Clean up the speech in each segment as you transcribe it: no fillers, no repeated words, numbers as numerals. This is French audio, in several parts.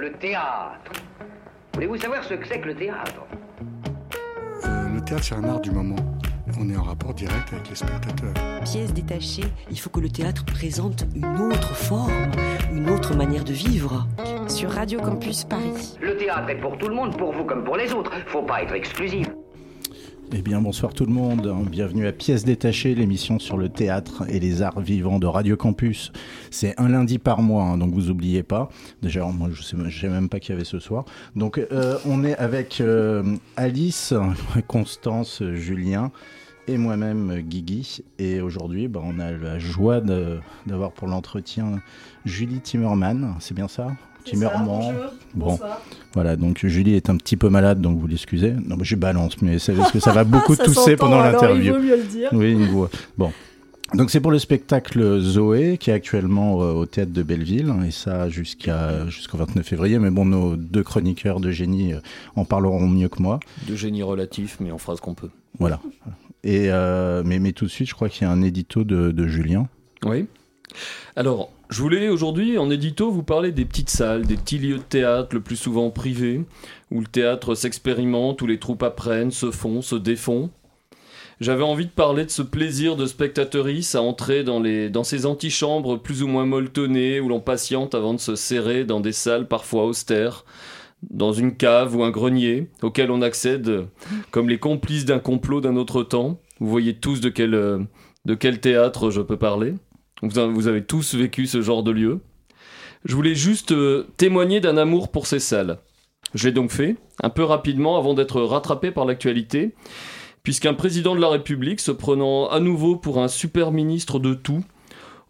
Le théâtre. Voulez-vous savoir ce que c'est que le théâtre ? Le théâtre, c'est un art du moment. On est en rapport direct avec les spectateurs. Pièces détachées, il faut que le théâtre présente une autre forme, une autre manière de vivre. Sur Radio Campus Paris. Le théâtre est pour tout le monde, pour vous comme pour les autres. Faut pas être exclusif. Eh bien, bonsoir tout le monde, bienvenue à Pièces Détachées, l'émission sur le théâtre et les arts vivants de Radio Campus. C'est un lundi par mois, hein, donc vous n'oubliez pas. Déjà, moi, je sais même pas qu'il y avait ce soir. Donc, on est avec Alice, Constance, Julien et moi-même, GuiGui. Et aujourd'hui, bah, on a la joie d'avoir pour l'entretien Julie Timmerman, c'est bien ça ? Timmerman. Bon, bonsoir. Voilà, donc Julie est un petit peu malade, donc vous l'excusez. Non, mais je balance, mais c'est parce que ça va beaucoup tousser pendant l'interview. Il vaut mieux le dire. Oui, il vaut. Bon. Donc c'est pour le spectacle Zoé qui est actuellement au Théâtre de Belleville et ça jusqu'au 29 février. Mais bon, nos deux chroniqueurs de génie en parleront mieux que moi. De génie relatif, mais en phrase qu'on peut. Voilà. Et mais tout de suite, je crois qu'il y a un édito de Julien. Oui. Alors, je voulais aujourd'hui, en édito, vous parler des petites salles, des petits lieux de théâtre, le plus souvent privés, où le théâtre s'expérimente, où les troupes apprennent, se font, se défont. J'avais envie de parler de ce plaisir de spectatrice à entrer dans ces antichambres plus ou moins molletonnées, où l'on patiente avant de se serrer dans des salles parfois austères, dans une cave ou un grenier, auquel on accède comme les complices d'un complot d'un autre temps. Vous voyez tous de quel théâtre je peux parler. Vous avez tous vécu ce genre de lieu. Je voulais juste témoigner d'un amour pour ces salles. Je l'ai donc fait, un peu rapidement, avant d'être rattrapé par l'actualité, puisqu'un président de la République, se prenant à nouveau pour un super ministre de tout,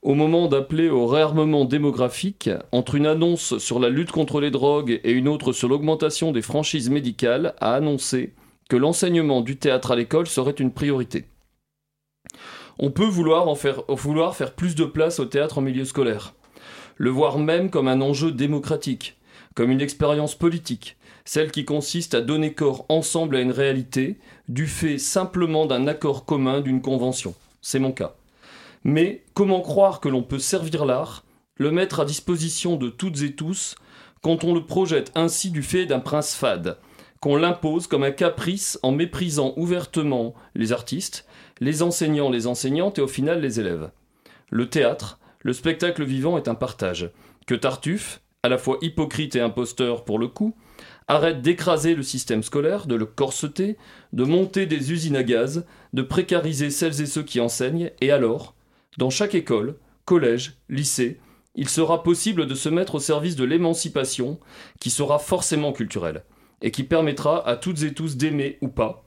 au moment d'appeler au réarmement démographique, entre une annonce sur la lutte contre les drogues et une autre sur l'augmentation des franchises médicales, a annoncé que l'enseignement du théâtre à l'école serait une priorité. On peut vouloir faire plus de place au théâtre en milieu scolaire, le voir même comme un enjeu démocratique, comme une expérience politique, celle qui consiste à donner corps ensemble à une réalité, du fait simplement d'un accord commun, d'une convention. C'est mon cas. Mais comment croire que l'on peut servir l'art, le mettre à disposition de toutes et tous, quand on le projette ainsi du fait d'un prince fade, qu'on l'impose comme un caprice en méprisant ouvertement les artistes, les enseignants, les enseignantes et au final les élèves. Le théâtre, le spectacle vivant est un partage, que Tartuffe, à la fois hypocrite et imposteur pour le coup, arrête d'écraser le système scolaire, de le corseter, de monter des usines à gaz, de précariser celles et ceux qui enseignent, et alors, dans chaque école, collège, lycée, il sera possible de se mettre au service de l'émancipation, qui sera forcément culturelle, et qui permettra à toutes et tous d'aimer ou pas,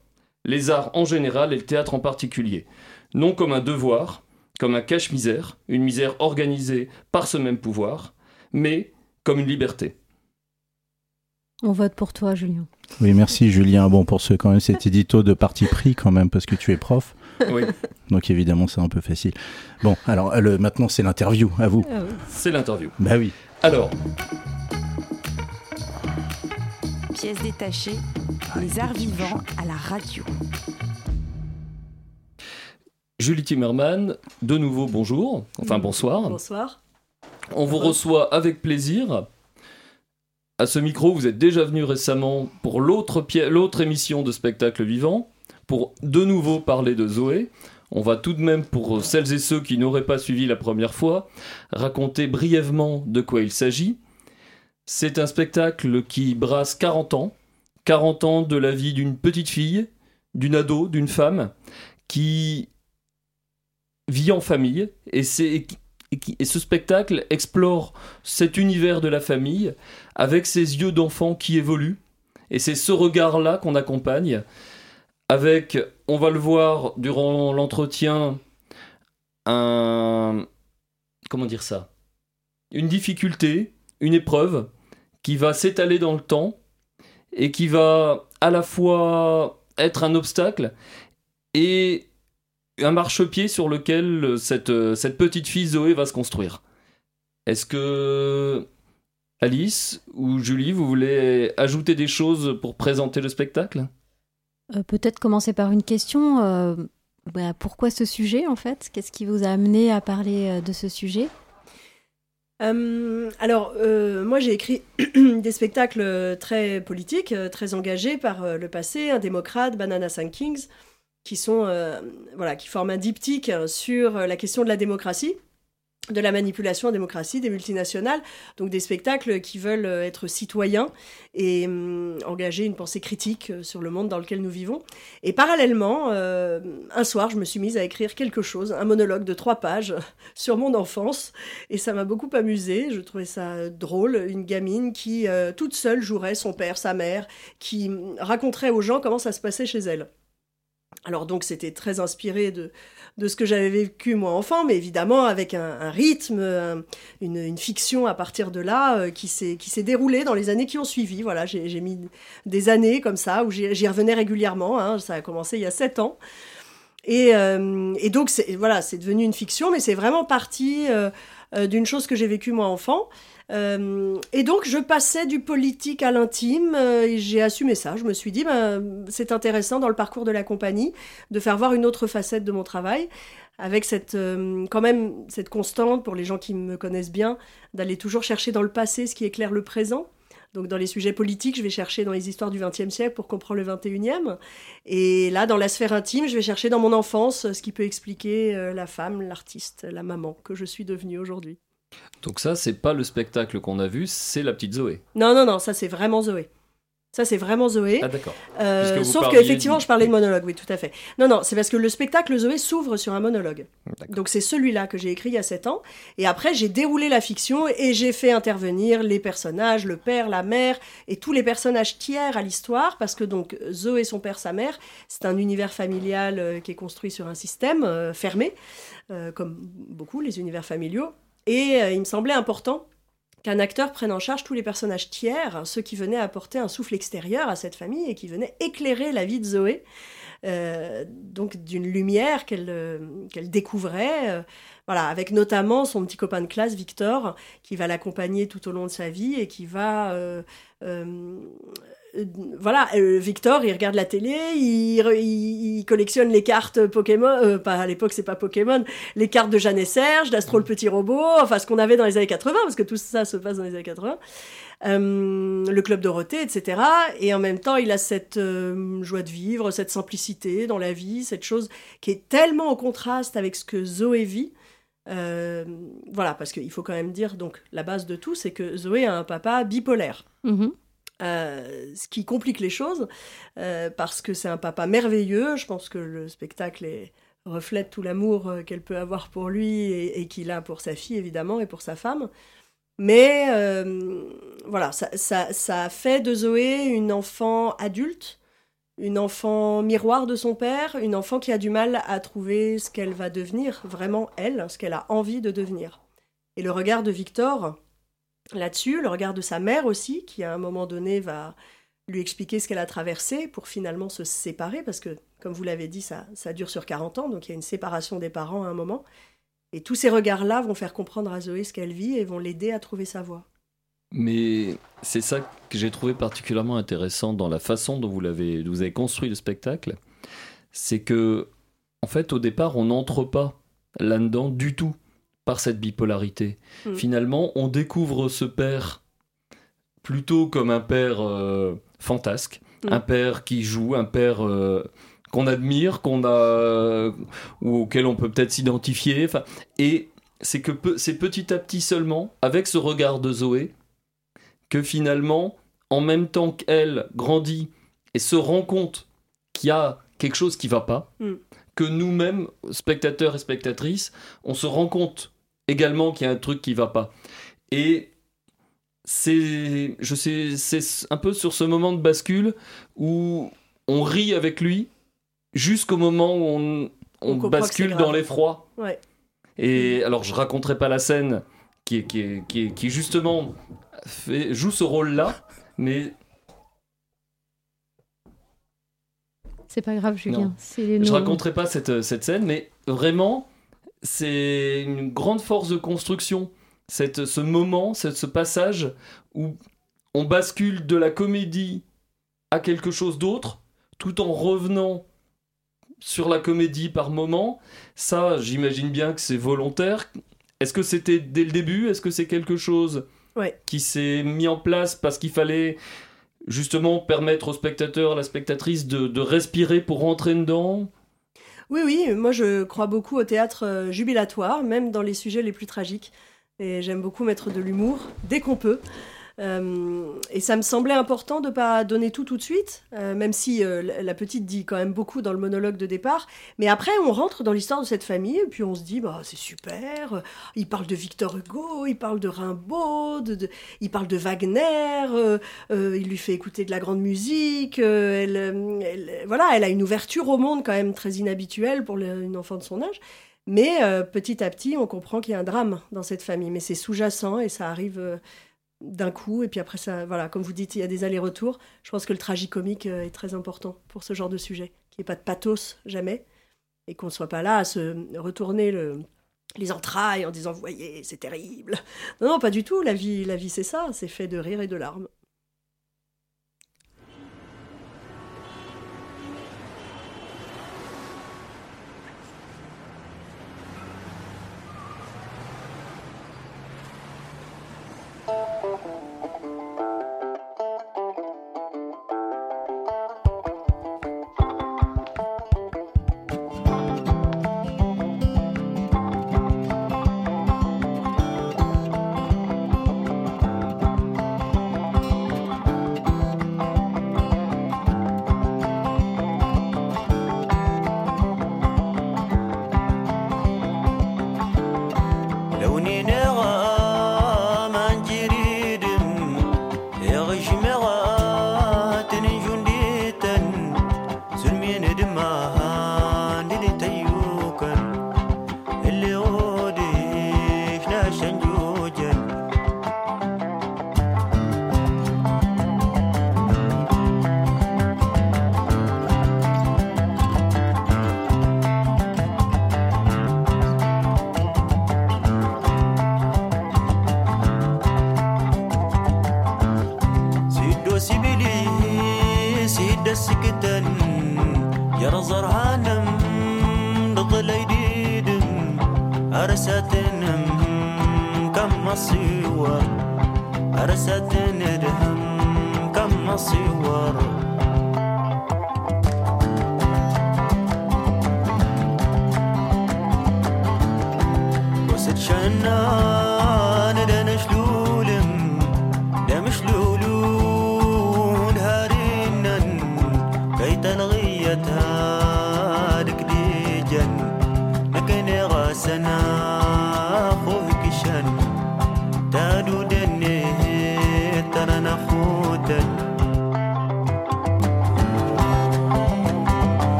les arts en général et le théâtre en particulier, non comme un devoir, comme un cache-misère, une misère organisée par ce même pouvoir, mais comme une liberté. On vote pour toi, Julien. Oui, merci Julien. Bon, pour quand même cet édito de parti pris quand même, parce que tu es prof. Oui. Donc évidemment, c'est un peu facile. Bon, alors maintenant c'est l'interview, à vous. Ah oui. C'est l'interview. Bah oui. Alors... Pièces détachées, les arts vivants à la radio. Julie Timmerman, de nouveau bonjour, enfin bonsoir. Bonsoir. On vous reçoit avec plaisir. À ce micro, vous êtes déjà venu récemment pour l'autre émission de spectacle vivant, pour de nouveau parler de Zoé. On va tout de même, pour celles et ceux qui n'auraient pas suivi la première fois, raconter brièvement de quoi il s'agit. C'est un spectacle qui brasse 40 ans de la vie d'une petite fille, d'une ado, d'une femme, qui vit en famille, et ce spectacle explore cet univers de la famille avec ses yeux d'enfant qui évoluent, et c'est ce regard-là qu'on accompagne, avec, on va le voir durant l'entretien, une difficulté, une épreuve, qui va s'étaler dans le temps et qui va à la fois être un obstacle et un marchepied sur lequel cette petite fille Zoé va se construire. Est-ce que Alice ou Julie, vous voulez ajouter des choses pour présenter le spectacle ? Peut-être commencer par une question. Pourquoi ce sujet en fait ? Qu'est-ce qui vous a amené à parler de ce sujet ? Moi j'ai écrit des spectacles très politiques, très engagés par le passé, Un démocrate, Banana Sun Kings, qui forment un diptyque sur la question de la démocratie, de la manipulation en démocratie, des multinationales, donc des spectacles qui veulent être citoyens et engager une pensée critique sur le monde dans lequel nous vivons. Et parallèlement, un soir, je me suis mise à écrire quelque chose, un monologue de 3 pages sur mon enfance, et ça m'a beaucoup amusée, je trouvais ça drôle, une gamine qui, toute seule, jouerait son père, sa mère, qui raconterait aux gens comment ça se passait chez elle. Alors donc c'était très inspiré de ce que j'avais vécu moi enfant, mais évidemment avec un rythme, une fiction à partir de là qui s'est déroulée dans les années qui ont suivi. Voilà, j'ai mis des années comme ça où j'y revenais régulièrement, hein, ça a commencé il y a 7 ans. Et donc c'est devenu une fiction, mais c'est vraiment parti d'une chose que j'ai vécue moi enfant. Et donc je passais du politique à l'intime et j'ai assumé ça. Je me suis dit c'est intéressant dans le parcours de la compagnie de faire voir une autre facette de mon travail, avec cette constante, pour les gens qui me connaissent bien, d'aller toujours chercher dans le passé ce qui éclaire le présent. Donc dans les sujets politiques, je vais chercher dans les histoires du XXe siècle pour comprendre le XXIe. Et là, dans la sphère intime, je vais chercher dans mon enfance ce qui peut expliquer la femme, l'artiste, la maman que je suis devenue aujourd'hui. Donc ça, c'est pas le spectacle qu'on a vu, c'est la petite Zoé. Non, ça c'est vraiment Zoé. Ah d'accord. Sauf qu'effectivement, je parlais de monologue, oui, tout à fait. Non, c'est parce que le spectacle Zoé s'ouvre sur un monologue. D'accord. Donc c'est celui-là que j'ai écrit il y a 7 ans. Et après, j'ai déroulé la fiction et j'ai fait intervenir les personnages, le père, la mère et tous les personnages tiers à l'histoire. Parce que donc Zoé, son père, sa mère, c'est un univers familial qui est construit sur un système fermé, comme beaucoup les univers familiaux. Et il me semblait important qu'un acteur prenne en charge tous les personnages tiers, ceux qui venaient apporter un souffle extérieur à cette famille et qui venaient éclairer la vie de Zoé, donc d'une lumière qu'elle découvrait, avec notamment son petit copain de classe, Victor, qui va l'accompagner tout au long de sa vie et qui va... Victor, il regarde la télé, il collectionne les cartes Pokémon, à l'époque c'est pas Pokémon, les cartes de Jeanne et Serge, d'Astro le petit robot, enfin ce qu'on avait dans les années 80, parce que tout ça se passe dans les années 80, le Club Dorothée, etc. Et en même temps, il a cette joie de vivre, cette simplicité dans la vie, cette chose qui est tellement en contraste avec ce que Zoé vit. Parce qu'il faut quand même dire, donc la base de tout, c'est que Zoé a un papa bipolaire. Mmh. Ce qui complique les choses parce que c'est un papa merveilleux. Je pense que le spectacle reflète tout l'amour qu'elle peut avoir pour lui et qu'il a pour sa fille évidemment et pour sa femme, mais ça a fait de Zoé une enfant adulte, une enfant miroir de son père, une enfant qui a du mal à trouver ce qu'elle va devenir vraiment, elle, ce qu'elle a envie de devenir. Et le regard de Victor là-dessus, le regard de sa mère aussi, qui à un moment donné va lui expliquer ce qu'elle a traversé pour finalement se séparer, parce que, comme vous l'avez dit, ça dure sur 40 ans, donc il y a une séparation des parents à un moment. Et tous ces regards-là vont faire comprendre à Zoé ce qu'elle vit et vont l'aider à trouver sa voie. Mais c'est ça que j'ai trouvé particulièrement intéressant dans la façon dont vous avez construit le spectacle, c'est que, en fait, au départ, on n'entre pas là-dedans du tout, par cette bipolarité. Mmh. Finalement, on découvre ce père plutôt comme un père fantasque, un père qui joue, un père qu'on admire, ou auquel on peut peut-être s'identifier. Enfin, et c'est que c'est petit à petit seulement, avec ce regard de Zoé, que finalement, en même temps qu'elle grandit et se rend compte qu'il y a quelque chose qui ne va pas, que nous-mêmes, spectateurs et spectatrices, on se rend compte également qu'il y a un truc qui ne va pas. Et c'est un peu sur ce moment de bascule où on rit avec lui jusqu'au moment où on bascule dans l'effroi. Ouais. Et alors, je ne raconterai pas la scène qui justement joue ce rôle-là, mais... C'est pas grave, Julien. Je raconterai pas cette scène, mais vraiment, c'est une grande force de construction. Ce moment, ce passage où on bascule de la comédie à quelque chose d'autre, tout en revenant sur la comédie par moment. Ça, j'imagine bien que c'est volontaire. Est-ce que c'était dès le début ? Est-ce que c'est quelque chose qui s'est mis en place parce qu'il fallait justement permettre au spectateur, à la spectatrice de respirer pour rentrer dedans ? Oui, moi je crois beaucoup au théâtre jubilatoire, même dans les sujets les plus tragiques. Et j'aime beaucoup mettre de l'humour dès qu'on peut. Et ça me semblait important de ne pas donner tout de suite, même si la petite dit quand même beaucoup dans le monologue de départ. Mais après, on rentre dans l'histoire de cette famille et puis on se dit, bah, c'est super, il parle de Victor Hugo, il parle de Rimbaud, il parle de Wagner, il lui fait écouter de la grande musique. Elle a une ouverture au monde quand même très inhabituelle pour une enfant de son âge. Mais petit à petit, on comprend qu'il y a un drame dans cette famille. Mais c'est sous-jacent et ça arrive... d'un coup, et puis après ça, voilà, comme vous dites, il y a des allers-retours. Je pense que le tragicomique est très important pour ce genre de sujet, qu'il n'y ait pas de pathos, jamais, et qu'on ne soit pas là à se retourner les entrailles en disant « voyez, c'est terrible ». Non, pas du tout, la vie c'est ça, c'est fait de rire et de larmes.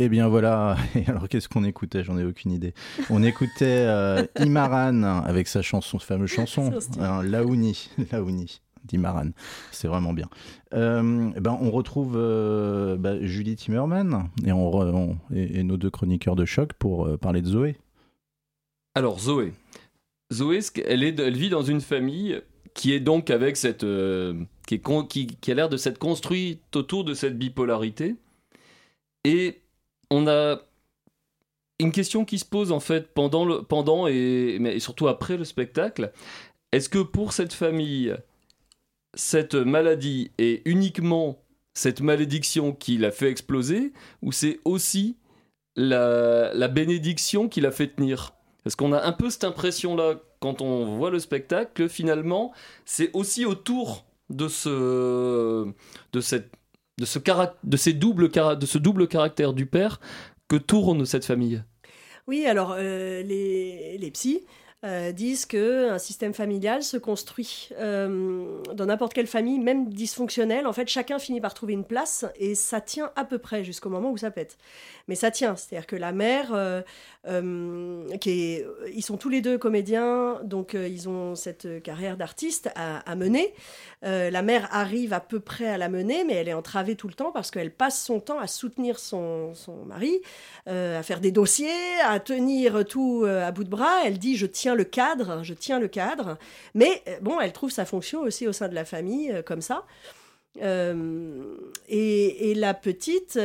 Eh bien voilà, et alors qu'est-ce qu'on écoutait ? J'en ai aucune idée. On écoutait Imarhan avec sa chanson, fameuse chanson, Laouni d'Imarhan, c'est vraiment bien. On retrouve Julie Timmerman et nos deux chroniqueurs de choc pour parler de Zoé. Alors Zoé, elle vit dans une famille qui est donc avec cette... qui a l'air de s'être construite autour de cette bipolarité, et on a Une question qui se pose en fait pendant et surtout après le spectacle, est-ce que pour cette famille, cette maladie est uniquement cette malédiction qui l'a fait exploser, ou c'est aussi la bénédiction qui l'a fait tenir ? Parce qu'on a un peu cette impression-là quand on voit le spectacle, que finalement, c'est aussi autour de ce double caractère du père que tourne cette famille. Oui, alors les psys disent qu'un système familial se construit dans n'importe quelle famille, même dysfonctionnelle. En fait, chacun finit par trouver une place et ça tient à peu près jusqu'au moment où ça pète. Mais ça tient, c'est-à-dire que la mère, ils sont tous les deux comédiens, donc ils ont cette carrière d'artiste à mener. La mère arrive à peu près à la mener, mais elle est entravée tout le temps parce qu'elle passe son temps à soutenir son mari, à faire des dossiers, à tenir tout à bout de bras. Elle dit « je tiens le cadre », mais bon, elle trouve sa fonction aussi au sein de la famille, comme ça. Et la petite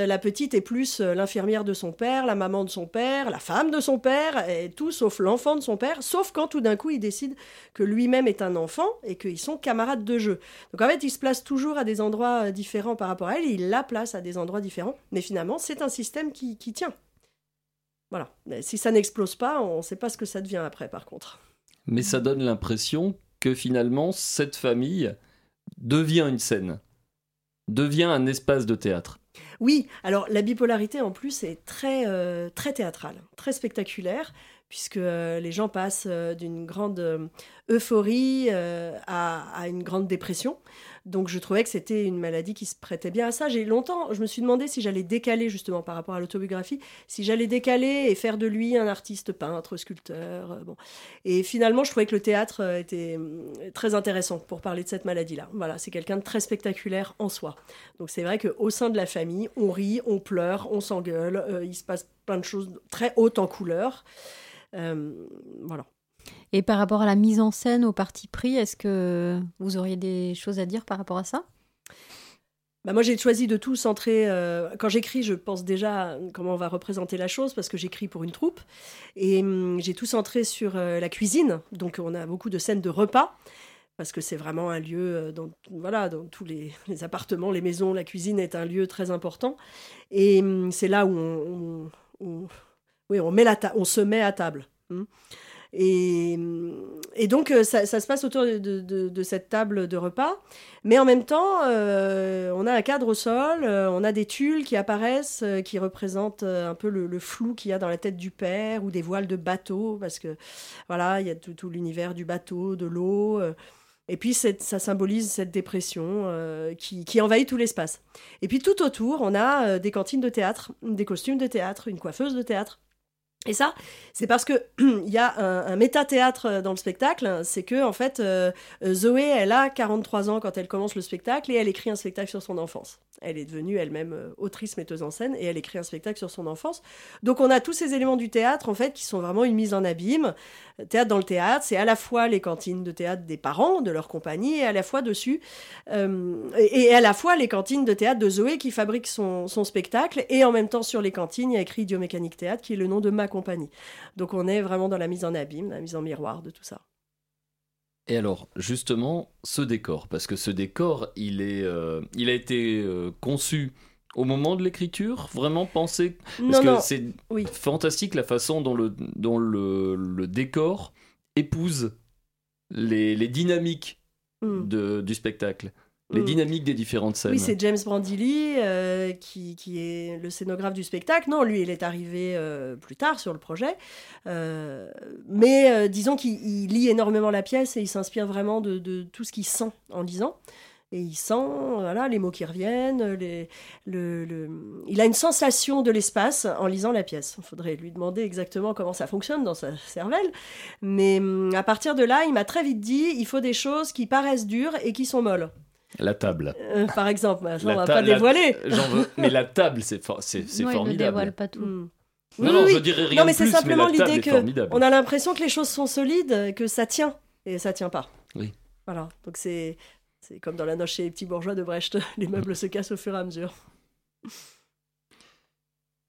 est plus l'infirmière de son père, la maman de son père, la femme de son père, et tout sauf l'enfant de son père, sauf quand tout d'un coup il décide que lui-même est un enfant et qu'ils sont camarades de jeu. Donc en fait, il se place toujours à des endroits différents par rapport à elle, il la place à des endroits différents, mais finalement c'est un système qui tient. Voilà. Si ça n'explose pas, on ne sait pas ce que ça devient après, par contre. Mais ça donne l'impression que finalement, cette famille devient une scène, devient un espace de théâtre. Oui, alors la bipolarité, en plus, est très, très théâtrale, très spectaculaire, puisque les gens passent d'une grande euphorie à une grande dépression. Donc je trouvais que c'était une maladie qui se prêtait bien à ça. Je me suis demandé si j'allais décaler, justement, par rapport à l'autobiographie, et faire de lui un artiste peintre, sculpteur. Bon. Et finalement, je trouvais que le théâtre était très intéressant pour parler de cette maladie-là. Voilà, c'est quelqu'un de très spectaculaire en soi. Donc c'est vrai qu'au sein de la famille, on rit, on pleure, on s'engueule, il se passe plein de choses très hautes en couleurs. Voilà. Et par rapport à la mise en scène, au parti pris, est-ce que vous auriez des choses à dire par rapport à ça ? Moi, j'ai choisi de tout centrer. Quand j'écris, je pense déjà comment on va représenter la chose, parce que j'écris pour une troupe. Et j'ai tout centré sur la cuisine. Donc, on a beaucoup de scènes de repas, parce que c'est vraiment un lieu, dans tous les appartements, les maisons, la cuisine est un lieu très important. Et c'est là où on se met à table. Et donc, ça se passe autour de cette table de repas. Mais en même temps, on a un cadre au sol, on a des tulles qui apparaissent, qui représentent un peu le flou qu'il y a dans la tête du père, ou des voiles de bateau, parce que voilà, il y a tout l'univers du bateau, de l'eau. Et puis, ça symbolise cette dépression qui envahit tout l'espace. Et puis, tout autour, on a des cantines de théâtre, des costumes de théâtre, une coiffeuse de théâtre. Et ça, c'est parce que il y a un méta-théâtre dans le spectacle, c'est que en fait Zoé, elle a 43 ans quand elle commence le spectacle et elle écrit un spectacle sur son enfance. Elle est devenue elle-même autrice, metteuse en scène et elle écrit un spectacle sur son enfance. Donc on a tous ces éléments du théâtre en fait qui sont vraiment une mise en abîme. Théâtre dans le théâtre, c'est à la fois les cantines de théâtre des parents, de leur compagnie, et à la fois et à la fois les cantines de théâtre de Zoé qui fabrique son spectacle, et en même temps sur les cantines, il y a écrit Idiomécanique Théâtre qui est le nom de ma compagnie. Donc on est vraiment dans la mise en abîme, la mise en miroir de tout ça. Et alors, justement, ce décor, parce que ce décor, il a été conçu au moment de l'écriture, vraiment pensé, c'est fantastique la façon dont le décor épouse les dynamiques du spectacle. Les dynamiques des différentes scènes. Oui, c'est James Brandily qui est le scénographe du spectacle. Non, lui, il est arrivé plus tard sur le projet. Mais disons qu'il lit énormément la pièce et il s'inspire vraiment de tout ce qu'il sent en lisant. Et il sent les mots qui reviennent. Il a une sensation de l'espace en lisant la pièce. Il faudrait lui demander exactement comment ça fonctionne dans sa cervelle. Mais à partir de là, il m'a très vite dit « il faut des choses qui paraissent dures et qui sont molles ». La table. Par exemple, on va pas dévoiler. Mais la table, c'est formidable. Il ne dévoile pas tout. Je dirais rien. Non, mais c'est simplement l'idée qu'on a l'impression que les choses sont solides, que ça tient, et ça tient pas. Oui. Voilà. Donc c'est comme dans La Noce chez les petits bourgeois de Brecht, les meubles se cassent au fur et à mesure.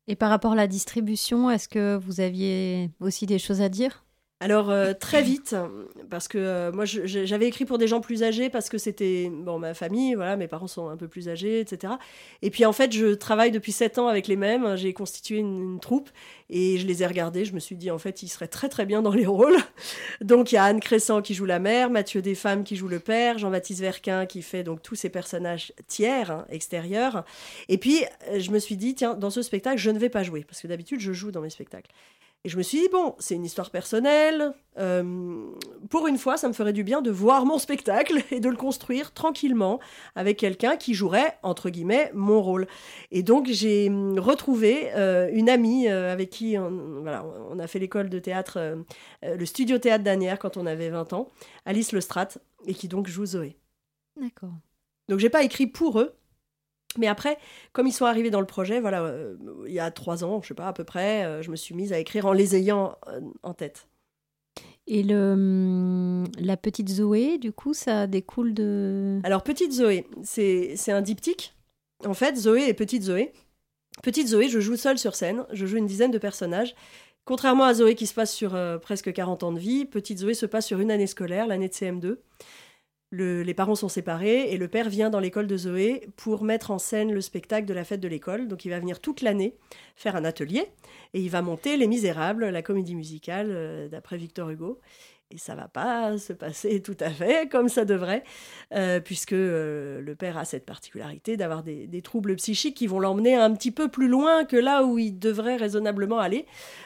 Et par rapport à la distribution, est-ce que vous aviez aussi des choses à dire ? Alors très vite, parce que moi j'avais écrit pour des gens plus âgés parce que c'était bon, ma famille, voilà, mes parents sont un peu plus âgés, etc. Et puis en fait je travaille depuis 7 ans avec les mêmes, j'ai constitué une troupe et je les ai regardés, je me suis dit en fait ils seraient très très bien dans les rôles. Donc il y a Anne Cressent qui joue la mère, Mathieu Desfemmes qui joue le père, Jean-Baptiste Verquin qui fait donc tous ces personnages tiers, hein, extérieurs. Et puis je me suis dit tiens, dans ce spectacle je ne vais pas jouer, parce que d'habitude je joue dans mes spectacles. Et je me suis dit, bon, c'est une histoire personnelle. Pour une fois, ça me ferait du bien de voir mon spectacle et de le construire tranquillement avec quelqu'un qui jouerait, entre guillemets, mon rôle. Et donc, j'ai retrouvé une amie avec qui on a fait l'école de théâtre, le studio théâtre d'Anières quand on avait 20 ans, Alice Le Strat, et qui donc joue Zoé. D'accord. Donc, j'ai pas écrit pour eux. Mais après, comme ils sont arrivés dans le projet, voilà, il y a 3 ans, je sais pas, à peu près, je me suis mise à écrire en les ayant en tête. Et la petite Zoé, du coup, ça découle de... Alors, petite Zoé, c'est un diptyque. En fait, Zoé et petite Zoé. Petite Zoé, je joue seule sur scène. Je joue une dizaine de personnages. Contrairement à Zoé qui se passe sur presque 40 ans de vie, petite Zoé se passe sur une année scolaire, l'année de CM2. Les parents sont séparés et le père vient dans l'école de Zoé pour mettre en scène le spectacle de la fête de l'école. Donc il va venir toute l'année faire un atelier et il va monter Les Misérables, la comédie musicale d'après Victor Hugo. Et ça ne va pas se passer tout à fait comme ça devrait, puisque le père a cette particularité d'avoir des troubles psychiques qui vont l'emmener un petit peu plus loin que là où il devrait raisonnablement aller.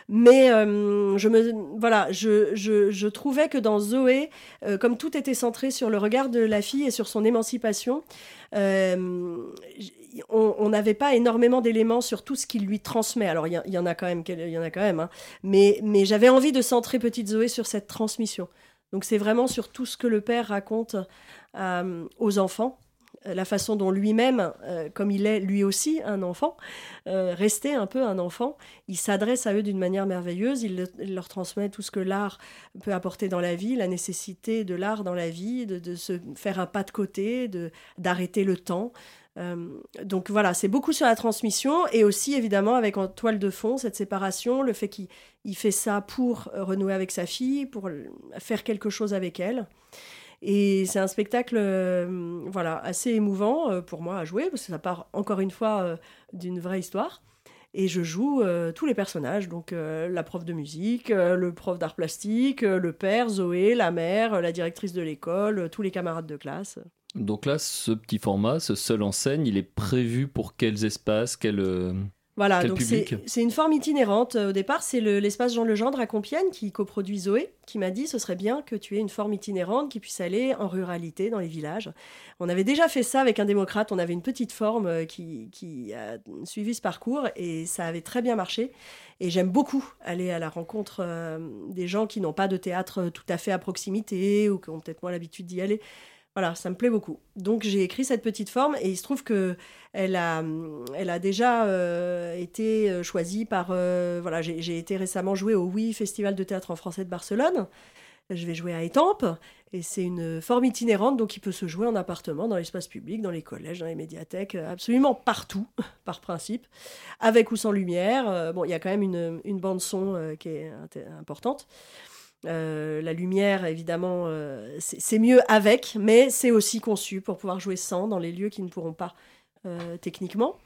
Mais je trouvais que dans Zoé, comme tout était centré sur le regard de la fille et sur son émancipation, on n'avait pas énormément d'éléments sur tout ce qu'il lui transmet. Alors, il y en a quand même, hein. Mais j'avais envie de centrer petite Zoé sur cette transmission. Donc, c'est vraiment sur tout ce que le père raconte aux enfants, la façon dont lui-même, comme il est lui aussi un enfant, restait un peu un enfant, il s'adresse à eux d'une manière merveilleuse, il leur transmet tout ce que l'art peut apporter dans la vie, la nécessité de l'art dans la vie, de se faire un pas de côté, d'arrêter le temps. Donc voilà, c'est beaucoup sur la transmission et aussi évidemment avec en toile de fond cette séparation, le fait qu'il fait ça pour renouer avec sa fille, pour faire quelque chose avec elle. Et c'est un spectacle assez émouvant pour moi à jouer, parce que ça part encore une fois d'une vraie histoire. Et je joue tous les personnages, donc la prof de musique, le prof d'art plastique, le père, Zoé, la mère, la directrice de l'école, tous les camarades de classe. Donc là, ce petit format, ce seul en scène, il est prévu pour quels espaces, quel donc public ? C'est une forme itinérante. Au départ, c'est l'espace Jean Legendre à Compiègne qui coproduit Zoé, qui m'a dit « ce serait bien que tu aies une forme itinérante qui puisse aller en ruralité, dans les villages ». On avait déjà fait ça avec Un démocrate, on avait une petite forme qui a suivi ce parcours et ça avait très bien marché. Et j'aime beaucoup aller à la rencontre des gens qui n'ont pas de théâtre tout à fait à proximité ou qui ont peut-être moins l'habitude d'y aller. Voilà, ça me plaît beaucoup. Donc j'ai écrit cette petite forme et il se trouve qu'elle a déjà été choisie par... j'ai été récemment jouée au Oui Festival de théâtre en français de Barcelone. Je vais jouer à Étampes et c'est une forme itinérante, donc qui peut se jouer en appartement, dans l'espace public, dans les collèges, dans les médiathèques, absolument partout, par principe, avec ou sans lumière. Bon, il y a quand même une bande-son qui est importante. La lumière, évidemment, c'est mieux avec, mais c'est aussi conçu pour pouvoir jouer sans dans les lieux qui ne pourront pas techniquement.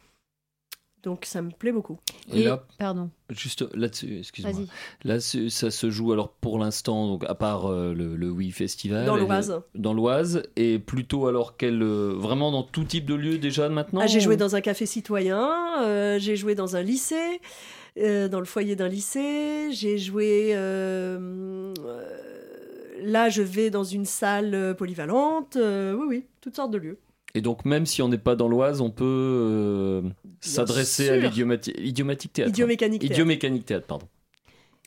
Donc ça me plaît beaucoup. Et là, pardon. Juste là-dessus, excuse-moi. Vas-y. Là, ça se joue alors pour l'instant, donc à part le Oui Festival. Dans l'Oise. Dans l'Oise, et plutôt alors vraiment dans tout type de lieu déjà maintenant. J'ai joué dans un café citoyen, j'ai joué dans un lycée, dans le foyer d'un lycée, j'ai joué. Là, je vais dans une salle polyvalente. Oui, toutes sortes de lieux. Et donc, même si on n'est pas dans l'Oise, on peut s'adresser sûr. À l'idiomécanique théâtre. Idiomécanique théâtre, pardon.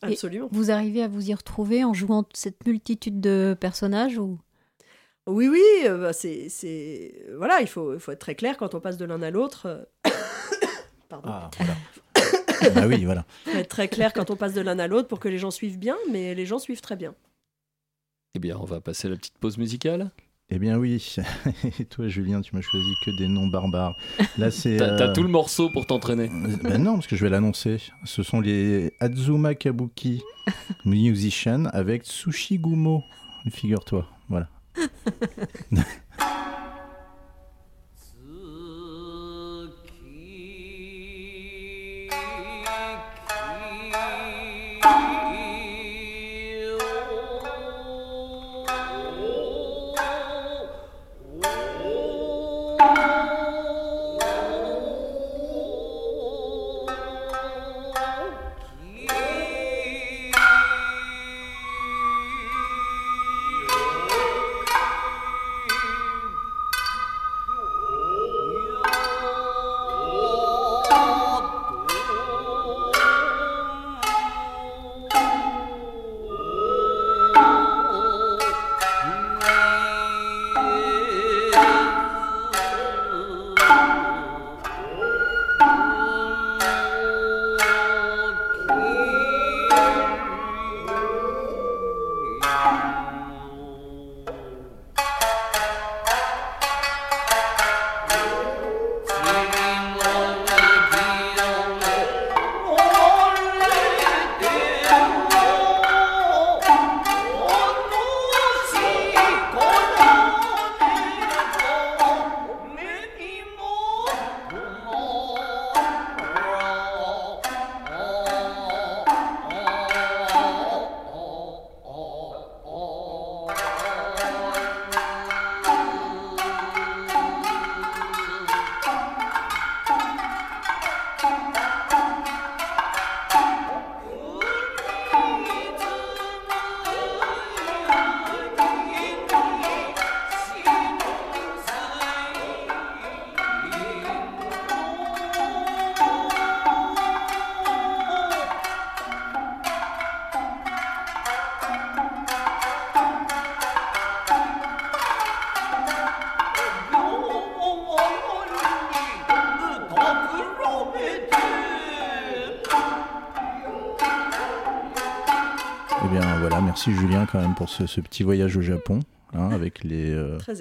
Absolument. Et vous arrivez à vous y retrouver en jouant cette multitude de personnages ou... Oui, il faut être très clair quand on passe de l'un à l'autre. Pardon. Ah, voilà. Ah oui, voilà. Il faut être très clair quand on passe de l'un à l'autre pour que les gens suivent bien, mais les gens suivent très bien. Eh bien, on va passer à la petite pause musicale. Eh bien oui, et toi Julien, tu m'as choisi que des noms barbares. Là, c'est, t'as tout le morceau pour t'entraîner. Ben non, parce que je vais l'annoncer. Ce sont les Azuma Kabuki Musician avec Tsushi Gumo, figure-toi, voilà. Merci Julien quand même pour ce petit voyage au Japon, hein, avec les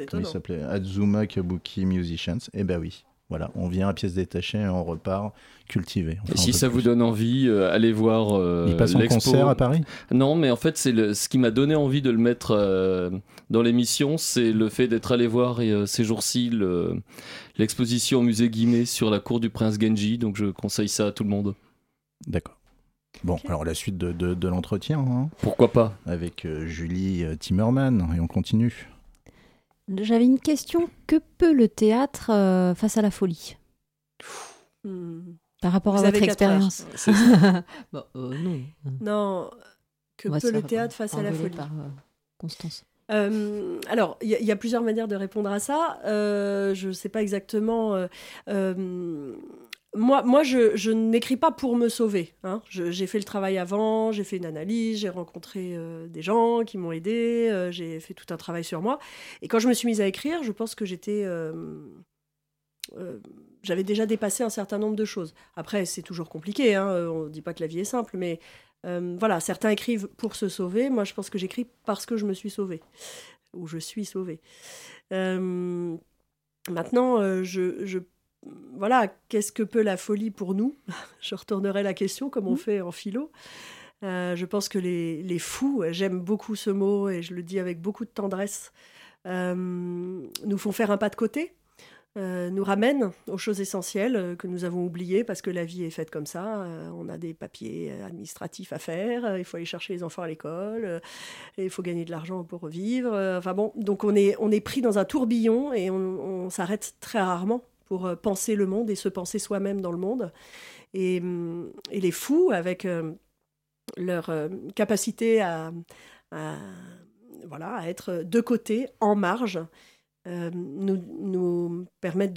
comment il s'appelait, Azuma Kabuki Musicians. Eh ben oui, voilà, on vient à pièces détachées et on repart cultivé. Enfin, et si ça vous donne envie, allez voir l'expo. Il passe en concert à Paris ? Non, mais en fait, c'est ce qui m'a donné envie de le mettre dans l'émission, c'est le fait d'être allé voir ces jours-ci l'exposition au musée Guimet sur la cour du prince Genji, donc je conseille ça à tout le monde. D'accord. Bon, okay. Alors la suite de l'entretien. Hein, pourquoi pas ? Avec Julie Timmerman, et on continue. J'avais une question. Que peut le théâtre face à la folie ? Par rapport à votre expérience. Bah, non. Que peut le théâtre face à la folie ? Par Constance. Alors, il y a plusieurs manières de répondre à ça. Je ne sais pas exactement... Moi, je n'écris pas pour me sauver. Hein. J'ai fait le travail avant, j'ai fait une analyse, j'ai rencontré des gens qui m'ont aidée, j'ai fait tout un travail sur moi. Et quand je me suis mise à écrire, je pense que j'avais déjà dépassé un certain nombre de choses. Après, c'est toujours compliqué, hein, on ne dit pas que la vie est simple, mais voilà, certains écrivent pour se sauver. Moi, je pense que j'écris parce que je me suis sauvée, ou je suis sauvée. Maintenant, voilà, qu'est-ce que peut la folie pour nous ? Je retournerai la question comme on fait en philo. Je pense que les fous, j'aime beaucoup ce mot et je le dis avec beaucoup de tendresse, nous font faire un pas de côté, nous ramènent aux choses essentielles que nous avons oubliées parce que la vie est faite comme ça. On a des papiers administratifs à faire, il faut aller chercher les enfants à l'école, et il faut gagner de l'argent pour vivre. Enfin bon, donc on est pris dans un tourbillon et on s'arrête très rarement pour penser le monde et se penser soi-même dans le monde. Et les fous, avec leur capacité à être de côté, en marge, nous permettent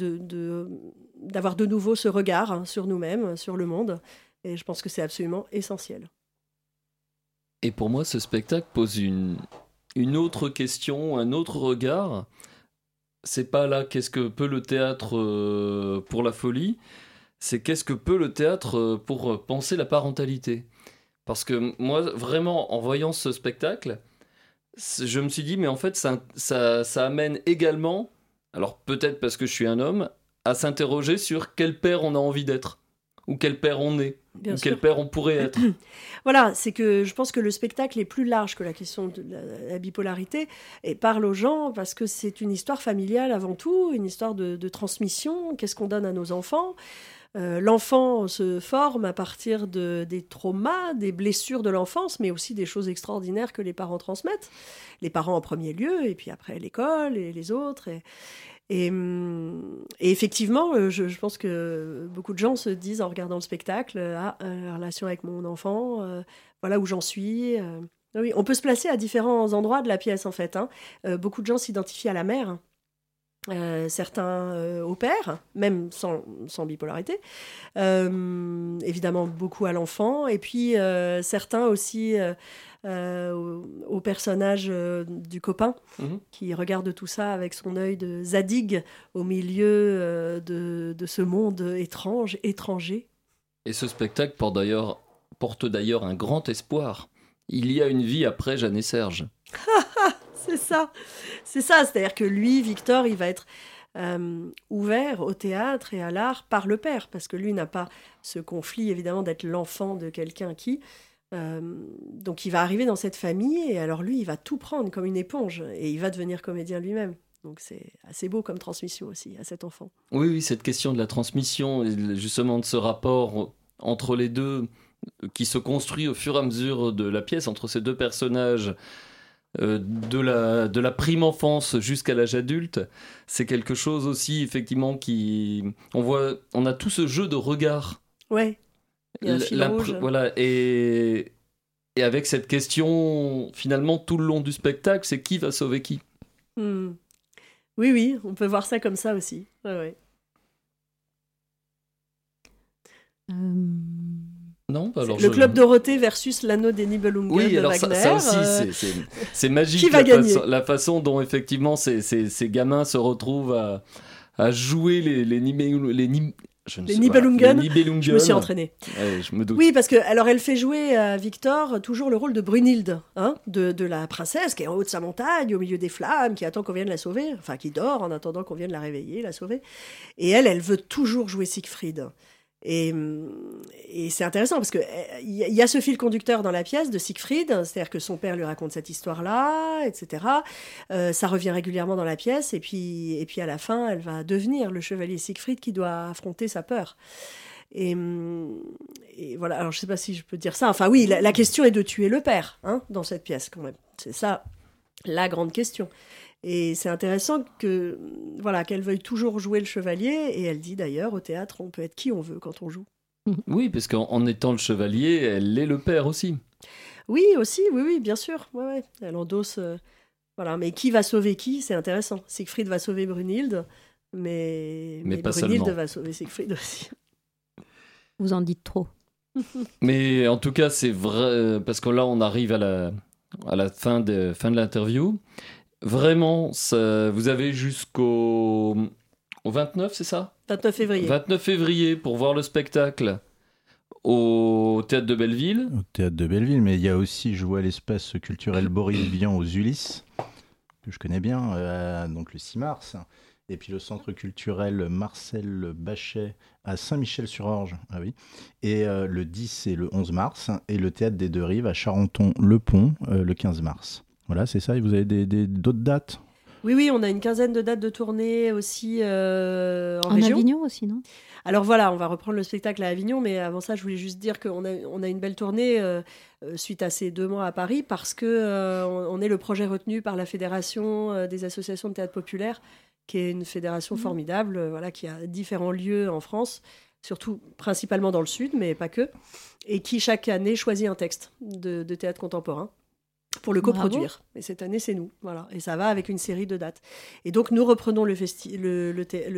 d'avoir de nouveau ce regard, hein, sur nous-mêmes, sur le monde. Et je pense que c'est absolument essentiel. Et pour moi, ce spectacle pose une autre question, un autre regard. C'est pas là qu'est-ce que peut le théâtre pour la folie, c'est qu'est-ce que peut le théâtre pour penser la parentalité. Parce que moi, vraiment, en voyant ce spectacle, je me suis dit, mais en fait, ça amène également, alors peut-être parce que je suis un homme, à s'interroger sur quel père on a envie d'être, ou quel père on est, bien ou sûr. Quel père on pourrait être. Voilà, c'est que je pense que le spectacle est plus large que la question de la bipolarité et parle aux gens parce que c'est une histoire familiale avant tout, une histoire de transmission, qu'est-ce qu'on donne à nos enfants. L'enfant se forme à partir des traumas, des blessures de l'enfance, mais aussi des choses extraordinaires que les parents transmettent. Les parents en premier lieu, et puis après l'école et les autres. Et effectivement, je pense que beaucoup de gens se disent en regardant le spectacle, ah, la relation avec mon enfant, voilà où j'en suis. Oui, on peut se placer à différents endroits de la pièce en fait. Hein. Beaucoup de gens s'identifient à la mère. Certains au père, même sans bipolarité, évidemment beaucoup à l'enfant, et puis certains aussi au personnage du copain qui regarde tout ça avec son œil de Zadig au milieu de ce monde étranger. Et ce spectacle porte d'ailleurs un grand espoir. Il y a une vie après Jeanne et Serge. C'est ça, c'est-à-dire que lui, Victor, il va être ouvert au théâtre et à l'art par le père, parce que lui n'a pas ce conflit, évidemment, d'être l'enfant de quelqu'un qui... donc il va arriver dans cette famille, et alors lui, il va tout prendre comme une éponge, et il va devenir comédien lui-même. Donc c'est assez beau comme transmission aussi, à cet enfant. Oui, cette question de la transmission, et justement de ce rapport entre les deux, qui se construit au fur et à mesure de la pièce, entre ces deux personnages... De la prime enfance jusqu'à l'âge adulte, c'est quelque chose aussi effectivement qui on a tout ce jeu de regard. Ouais. Il y a un fil rouge. Voilà, et avec cette question finalement tout le long du spectacle, c'est qui va sauver qui. Oui, on peut voir ça comme ça aussi. Ouais. Non, bah alors le Club Dorothée versus l'anneau des Nibelungen de Wagner. Oui, alors ça aussi, c'est magique. Qui va gagner ? La façon dont, effectivement, ces gamins se retrouvent à jouer les Nibelungen. Je me suis entraînée. Ouais, je me doute. Oui, parce que, alors, elle fait jouer à Victor toujours le rôle de Brunhilde, hein, de la princesse qui est en haut de sa montagne, au milieu des flammes, qui attend qu'on vienne la sauver, enfin, qui dort en attendant qu'on vienne la réveiller, la sauver. Et elle veut toujours jouer Siegfried. Et c'est intéressant parce qu'il y a ce fil conducteur dans la pièce de Siegfried, c'est-à-dire que son père lui raconte cette histoire-là, etc. Ça revient régulièrement dans la pièce et puis à la fin, elle va devenir le chevalier Siegfried qui doit affronter sa peur. Et voilà, alors je ne sais pas si je peux dire ça. Enfin oui, la question est de tuer le père dans cette pièce quand même. C'est ça la grande question. Et c'est intéressant qu'elle veuille toujours jouer le chevalier. Et elle dit d'ailleurs, au théâtre, on peut être qui on veut quand on joue. Oui, parce qu'en étant le chevalier, elle est le père aussi. Oui, aussi, oui, bien sûr. Ouais. Elle endosse... Mais qui va sauver qui, c'est intéressant. Siegfried va sauver Brunhilde, mais Brunhilde va sauver Siegfried aussi. Vous en dites trop. Mais en tout cas, c'est vrai, parce que là, on arrive à la fin de l'interview... Vraiment, vous avez jusqu'au 29, c'est ça ? 29 février. 29 février pour voir le spectacle au Théâtre de Belleville. Au Théâtre de Belleville, mais il y a aussi, je vois l'espace culturel Boris Vian aux Ulysses, que je connais bien, donc le 6 mars. Et puis le centre culturel Marcel Bachet à Saint-Michel-sur-Orge. Ah oui. Et le 10 et le 11 mars. Et le Théâtre des Deux Rives à Charenton-le-Pont le 15 mars. Voilà, c'est ça. Et vous avez d'autres dates ? Oui, on a une quinzaine de dates de tournée aussi en région. En Avignon aussi, non ? Alors voilà, on va reprendre le spectacle à Avignon, mais avant ça, je voulais juste dire qu'on a une belle tournée suite à ces 2 mois à Paris, parce qu'on est le projet retenu par la Fédération des associations de théâtre populaire, qui est une fédération formidable, qui a différents lieux en France, surtout principalement dans le Sud, mais pas que, et qui chaque année choisit un texte de théâtre contemporain. Pour le coproduire. Bravo. Et cette année, c'est nous. Voilà. Et ça va avec une série de dates. Et donc, nous reprenons le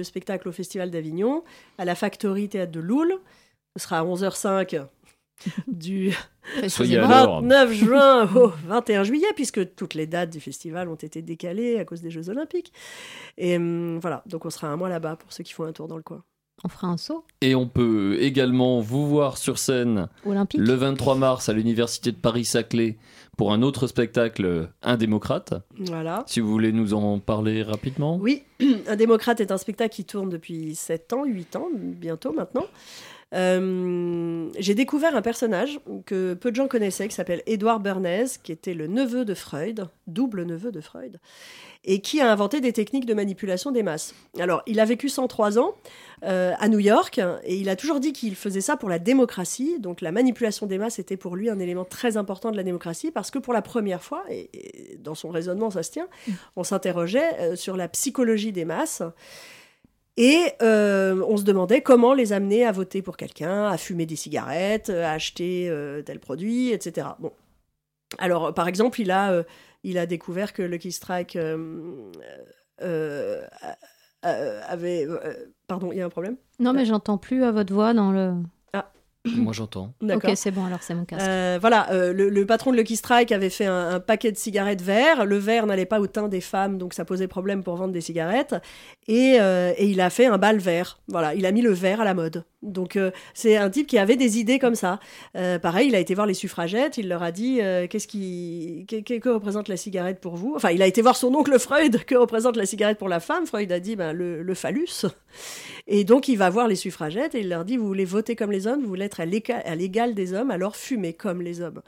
spectacle au Festival d'Avignon, à la Factory Théâtre de Loul. Ce sera à 11h05 du 29 juin au 21 juillet, puisque toutes les dates du festival ont été décalées à cause des Jeux Olympiques. Et voilà. Donc, on sera un mois là-bas pour ceux qui font un tour dans le coin. On fera un saut. Et on peut également vous voir sur scène Olympique. Le 23 mars à l'Université de Paris-Saclay pour un autre spectacle, Un démocrate. Voilà. Si vous voulez nous en parler rapidement. Oui, Un démocrate est un spectacle qui tourne depuis 7 ans, 8 ans, bientôt maintenant. J'ai découvert un personnage que peu de gens connaissaient, qui s'appelle Édouard Bernays, qui était le neveu de Freud, double neveu de Freud, et qui a inventé des techniques de manipulation des masses. Alors, il a vécu 103 ans à New York, et il a toujours dit qu'il faisait ça pour la démocratie. Donc la manipulation des masses était pour lui un élément très important de la démocratie, parce que pour la première fois, et dans son raisonnement ça se tient, on s'interrogeait sur la psychologie des masses. Et on se demandait comment les amener à voter pour quelqu'un, à fumer des cigarettes, à acheter tel produit, etc. Bon. Alors, par exemple, il a découvert que Lucky Strike avait... pardon, il y a un problème ? Non, mais j'entends plus à votre voix dans le... Moi j'entends. D'accord. Ok, c'est bon, alors c'est mon casque. Voilà, le patron de Lucky Strike avait fait un paquet de cigarettes vertes. Le vert n'allait pas au teint des femmes, donc ça posait problème pour vendre des cigarettes. Et il a fait un bal vert. Voilà, il a mis le vert à la mode. Donc c'est un type qui avait des idées comme ça. Pareil, il a été voir les suffragettes, il leur a dit que représente la cigarette pour vous. Enfin, il a été voir son oncle Freud, que représente la cigarette pour la femme. Freud a dit le phallus. Et donc il va voir les suffragettes et il leur dit: vous voulez voter comme les hommes, vous voulez être à l'égal des hommes, alors fumez comme les hommes.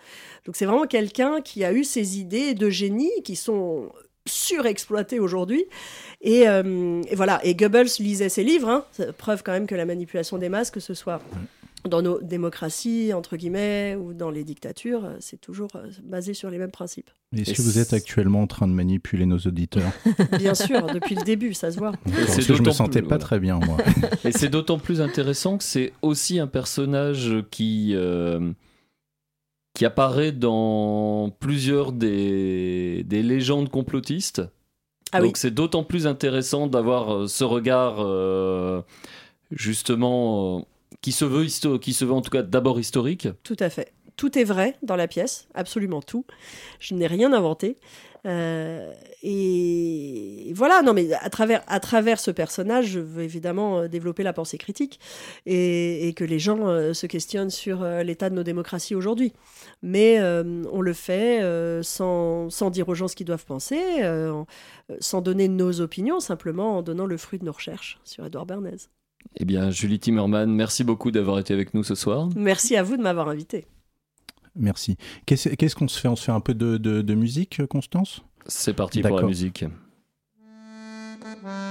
Donc c'est vraiment quelqu'un qui a eu ces idées de génie qui sont surexploité aujourd'hui, et voilà. Et Goebbels lisait ses livres, hein. Preuve quand même que la manipulation des masses, que ce soit dans nos démocraties entre guillemets ou dans les dictatures, c'est toujours basé sur les mêmes principes. Est-ce que vous êtes actuellement en train de manipuler nos auditeurs ? Bien sûr, depuis le début, ça se voit. Parce que je me sentais pas très bien, moi. Et c'est d'autant plus intéressant que c'est aussi un personnage qui apparaît dans plusieurs des légendes complotistes. Ah donc oui. C'est d'autant plus intéressant d'avoir ce regard justement qui se veut en tout cas d'abord historique. Tout à fait. Tout est vrai dans la pièce, absolument tout. Je n'ai rien inventé. Et voilà, non mais à travers ce personnage, je veux évidemment développer la pensée critique et que les gens se questionnent sur l'état de nos démocraties aujourd'hui. Mais on le fait sans dire aux gens ce qu'ils doivent penser, sans donner nos opinions, simplement en donnant le fruit de nos recherches sur Édouard Bernays. Eh bien, Julie Timmerman, merci beaucoup d'avoir été avec nous ce soir. Merci à vous de m'avoir invité. Merci. Qu'est-ce qu'on se fait ? On se fait un peu de musique, Constance ? C'est parti. D'accord. Pour la musique. Voilà.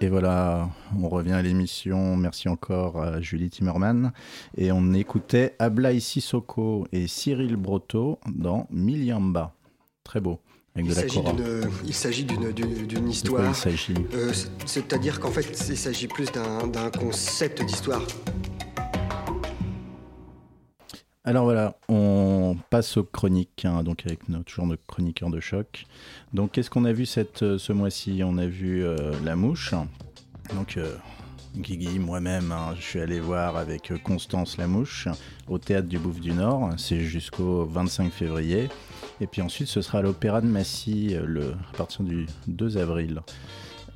Et voilà, on revient à l'émission. Merci encore à Julie Timmerman. Et on écoutait Ablaye Sissoko et Cyril Brotteau dans Miliamba. Très beau. Il s'agit d'une histoire, c'est-à-dire qu'en fait, il s'agit plus d'un concept d'histoire. Alors voilà, on passe aux chroniques, hein, donc avec toujours nos chroniqueurs de choc. Donc qu'est-ce qu'on a vu ce mois-ci ? On a vu La Mouche, donc... GuiGui, moi-même, hein, je suis allé voir avec Constance la Mouche au Théâtre des Bouffes du Nord, c'est jusqu'au 25 février. Et puis ensuite, ce sera à l'Opéra de Massy à partir du 2 avril.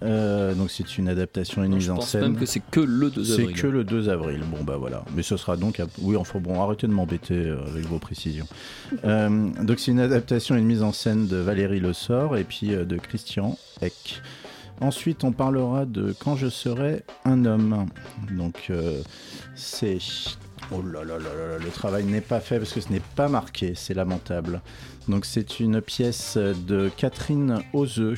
Donc c'est une adaptation, une mise en scène. Je pense même que c'est que le 2 avril. C'est que le 2 avril, bon bah voilà. Mais ce sera donc... Oui, enfin bon, arrêtez de m'embêter avec vos précisions. Donc c'est une adaptation, une mise en scène de Valérie Lesort et puis de Christian Hecq. Ensuite, on parlera de Quand je serai un homme. Donc, c'est... Oh là là là là, le travail n'est pas fait parce que ce n'est pas marqué, c'est lamentable. Donc, c'est une pièce de Catherine Hauseux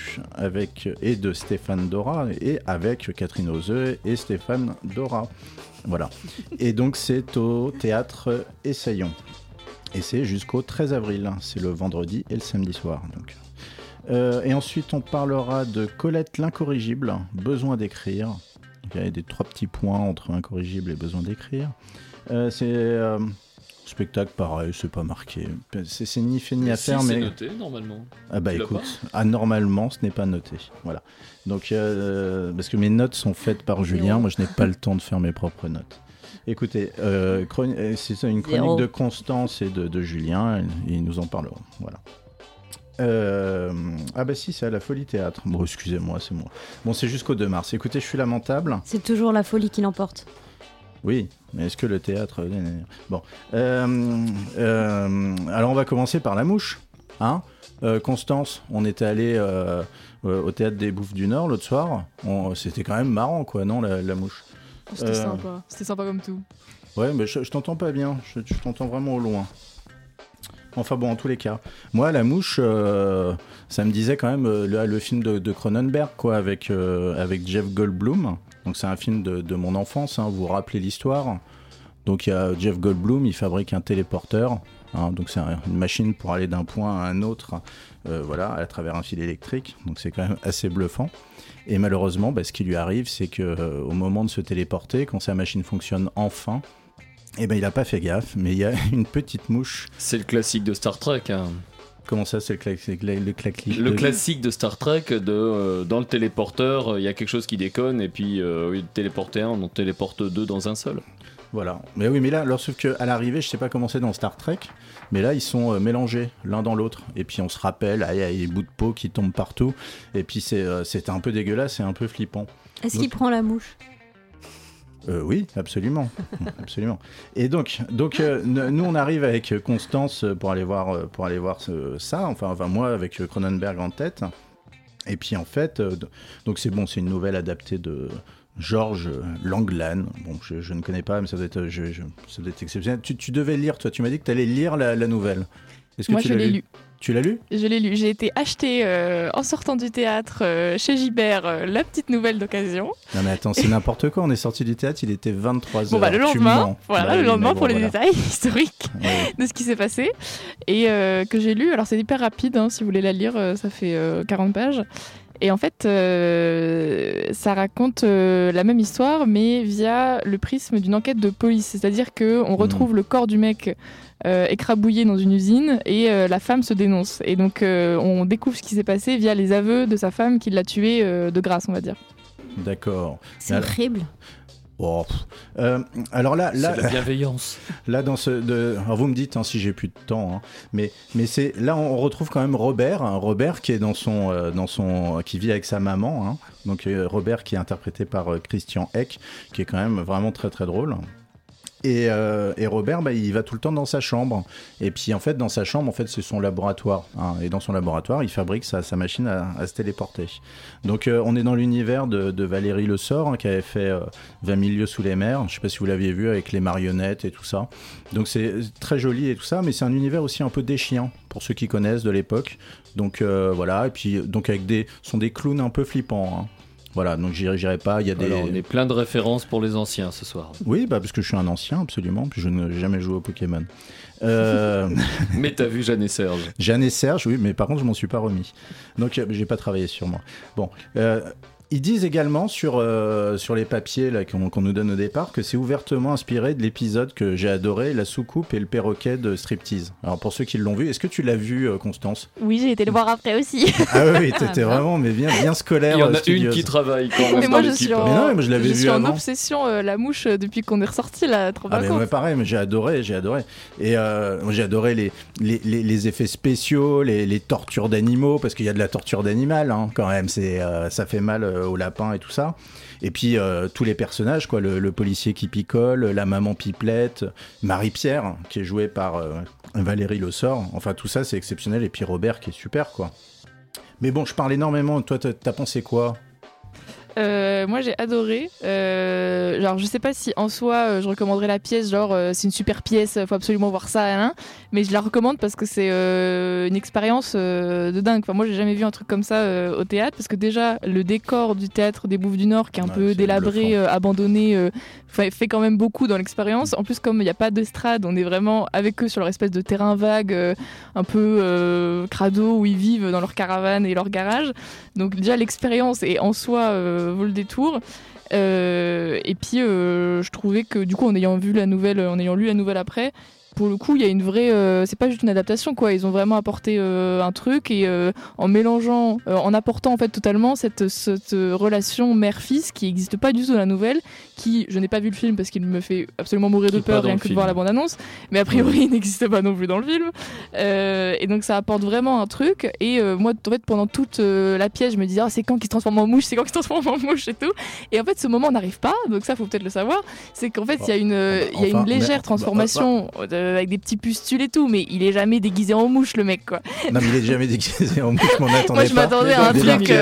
et de Stéphane Dora, et avec Catherine Hauseux et Stéphane Dora. Voilà. Et donc, c'est au Théâtre Essaïon. Et c'est jusqu'au 13 avril, c'est le vendredi et le samedi soir, donc... et ensuite, on parlera de Colette, l'incorrigible, besoin d'écrire. Il y a des 3 petits points entre incorrigible et besoin d'écrire. C'est spectacle pareil, c'est pas marqué. C'est ni fait ni à faire. Si c'est noté normalement. Ah bah écoute, normalement, ce n'est pas noté. Voilà. Donc, parce que mes notes sont faites par Julien, moi je n'ai pas le temps de faire mes propres notes. Écoutez, c'est une chronique de Constance et de Julien, ils nous en parleront. Voilà. Ah bah si, c'est à La Folie Théâtre. Bon, excusez-moi, c'est moi. Bon, c'est jusqu'au 2 mars. Écoutez, je suis lamentable. C'est toujours la folie qui l'emporte. Oui, mais est-ce que le théâtre... Bon. Alors, on va commencer par La Mouche. Hein ? Constance, on était allé au Théâtre des Bouffes du Nord l'autre soir. C'était quand même marrant, quoi, non, la Mouche ? C'était sympa. C'était sympa comme tout. Ouais, mais je t'entends pas bien. Je t'entends vraiment au loin. Enfin bon, en tous les cas, moi La Mouche, ça me disait quand même le film de Cronenberg, quoi, avec Jeff Goldblum. Donc c'est un film de mon enfance, hein, vous vous rappelez l'histoire. Donc il y a Jeff Goldblum, il fabrique un téléporteur, hein, donc c'est une machine pour aller d'un point à un autre, voilà, à travers un fil électrique. Donc c'est quand même assez bluffant. Et malheureusement, bah, ce qui lui arrive, c'est que au moment de se téléporter, quand sa machine fonctionne enfin. Eh ben il a pas fait gaffe, mais il y a une petite mouche. C'est le classique de Star Trek. Hein. Comment ça, c'est le classique de Star Trek dans le téléporteur, il y a quelque chose qui déconne et puis oui, téléporter un, on en téléporte 2 dans un seul. Voilà. Mais oui, mais là, alors, sauf qu'à l'arrivée, je sais pas comment c'est dans Star Trek, mais là, ils sont mélangés l'un dans l'autre. Et puis, on se rappelle, il y a des bouts de peau qui tombent partout. Et puis, c'est un peu dégueulasse, c'est un peu flippant. Est-ce qu'il prend la mouche ? Oui, absolument, absolument. Et donc, nous on arrive avec Constance pour aller voir ça. Enfin, moi avec Cronenberg en tête. Et puis en fait, donc c'est bon, c'est une nouvelle adaptée de Georges Langlan. Bon, je ne connais pas, mais ça doit être exceptionnel. Tu devais lire, toi. Tu m'as dit que tu allais lire la nouvelle. Est-ce que moi, je l'ai lu. Tu l'as lu ? Je l'ai lu. J'ai été acheter en sortant du théâtre chez Gibert la petite nouvelle d'occasion. Non mais attends, c'est n'importe quoi. On est sorti du théâtre, il était 23h. Bon bah le lendemain, le lendemain, pour les détails historiques de ce qui s'est passé et que j'ai lu. Alors c'est hyper rapide, hein, si vous voulez la lire, ça fait 40 pages. Et en fait, ça raconte la même histoire, mais via le prisme d'une enquête de police. C'est-à-dire qu'on retrouve le corps du mec écrabouillé dans une usine et la femme se dénonce. Et donc, on découvre ce qui s'est passé via les aveux de sa femme qui l'a tué de grâce, on va dire. D'accord. C'est horrible. Oh. Alors là, c'est la bienveillance. Là, alors vous me dites hein, si j'ai plus de temps, hein, mais c'est là on retrouve quand même Robert qui est dans son qui vit avec sa maman. Hein, donc Robert qui est interprété par Christian Hecq, qui est quand même vraiment très très drôle. Et Robert, bah, il va tout le temps dans sa chambre. Et puis en fait, dans sa chambre, en fait, c'est son laboratoire. Hein, et dans son laboratoire, il fabrique sa machine à se téléporter. Donc on est dans l'univers de Valérie Lesort, hein, qui avait fait 20 000 lieues sous les mers. Je sais pas si vous l'aviez vu avec les marionnettes et tout ça. Donc c'est très joli et tout ça, mais c'est un univers aussi un peu déchirant pour ceux qui connaissent de l'époque. Donc voilà. Et puis donc avec sont des clowns un peu flippants. Hein. Voilà, donc j'irai pas. Il y a des... Alors, on est plein de références pour les anciens ce soir. Oui, bah, parce que je suis un ancien, absolument. Puis je n'ai jamais joué au Pokémon. Mais t'as vu Jeanne et Serge. Jeanne et Serge, oui, mais par contre je m'en suis pas remis. Donc j'ai pas travaillé sur moi. Bon. Ils disent également sur les papiers là, qu'on nous donne au départ, que c'est ouvertement inspiré de l'épisode que j'ai adoré, La soucoupe et le perroquet de Striptease. Alors pour ceux qui l'ont vu, est-ce que tu l'as vu, Constance ? Oui, j'ai été le voir après aussi. Ah oui, t'étais vraiment mais bien scolaire. Il y en a studieuse. Une qui travaille quand même. Moi, je suis en obsession La mouche depuis qu'on est ressorti là. Ah mais ouais, pareil, mais j'ai adoré. Et j'ai adoré les effets spéciaux, les tortures d'animaux, parce qu'il y a de la torture d'animal hein, quand même. C'est ça fait mal. Au lapin et tout ça, et puis tous les personnages quoi, le policier qui picole, la maman pipelette, Marie-Pierre qui est jouée par Valérie Lesort, enfin tout ça c'est exceptionnel, et puis Robert qui est super quoi. Mais bon, je parle énormément, toi t'as pensé quoi ? Moi j'ai adoré, genre je sais pas si en soi je recommanderais la pièce, genre c'est une super pièce, faut absolument voir ça Alain, mais je la recommande parce que c'est une expérience de dingue. Enfin moi j'ai jamais vu un truc comme ça au théâtre, parce que déjà le décor du théâtre des Bouffes du Nord qui est un peu délabré, abandonné, fait quand même beaucoup dans l'expérience. En plus comme il n'y a pas d'estrade, on est vraiment avec eux sur leur espèce de terrain vague un peu crado où ils vivent dans leur caravane et leur garage, donc déjà l'expérience est en soi vaut le détour. Et puis je trouvais que du coup en ayant lu la nouvelle après, pour le coup il y a une vraie c'est pas juste une adaptation quoi, ils ont vraiment apporté un truc, et en apportant en fait totalement cette relation mère-fils qui n'existe pas du tout dans la nouvelle, qui, je n'ai pas vu le film parce qu'il me fait absolument mourir de peur rien que de voir la bande-annonce, mais a priori il n'existe pas non plus dans le film, et donc ça apporte vraiment un truc. Et moi en fait pendant toute la pièce je me disais c'est quand qu'il se transforme en mouche, et tout, et en fait ce moment on n'arrive pas, donc ça faut peut-être le savoir, c'est qu'en fait il y a une légère transformation avec des petits pustules et tout, mais il est jamais déguisé en mouche le mec quoi. Non mais il est jamais déguisé en mouche, je m'en attendais. Moi je m'attendais à un truc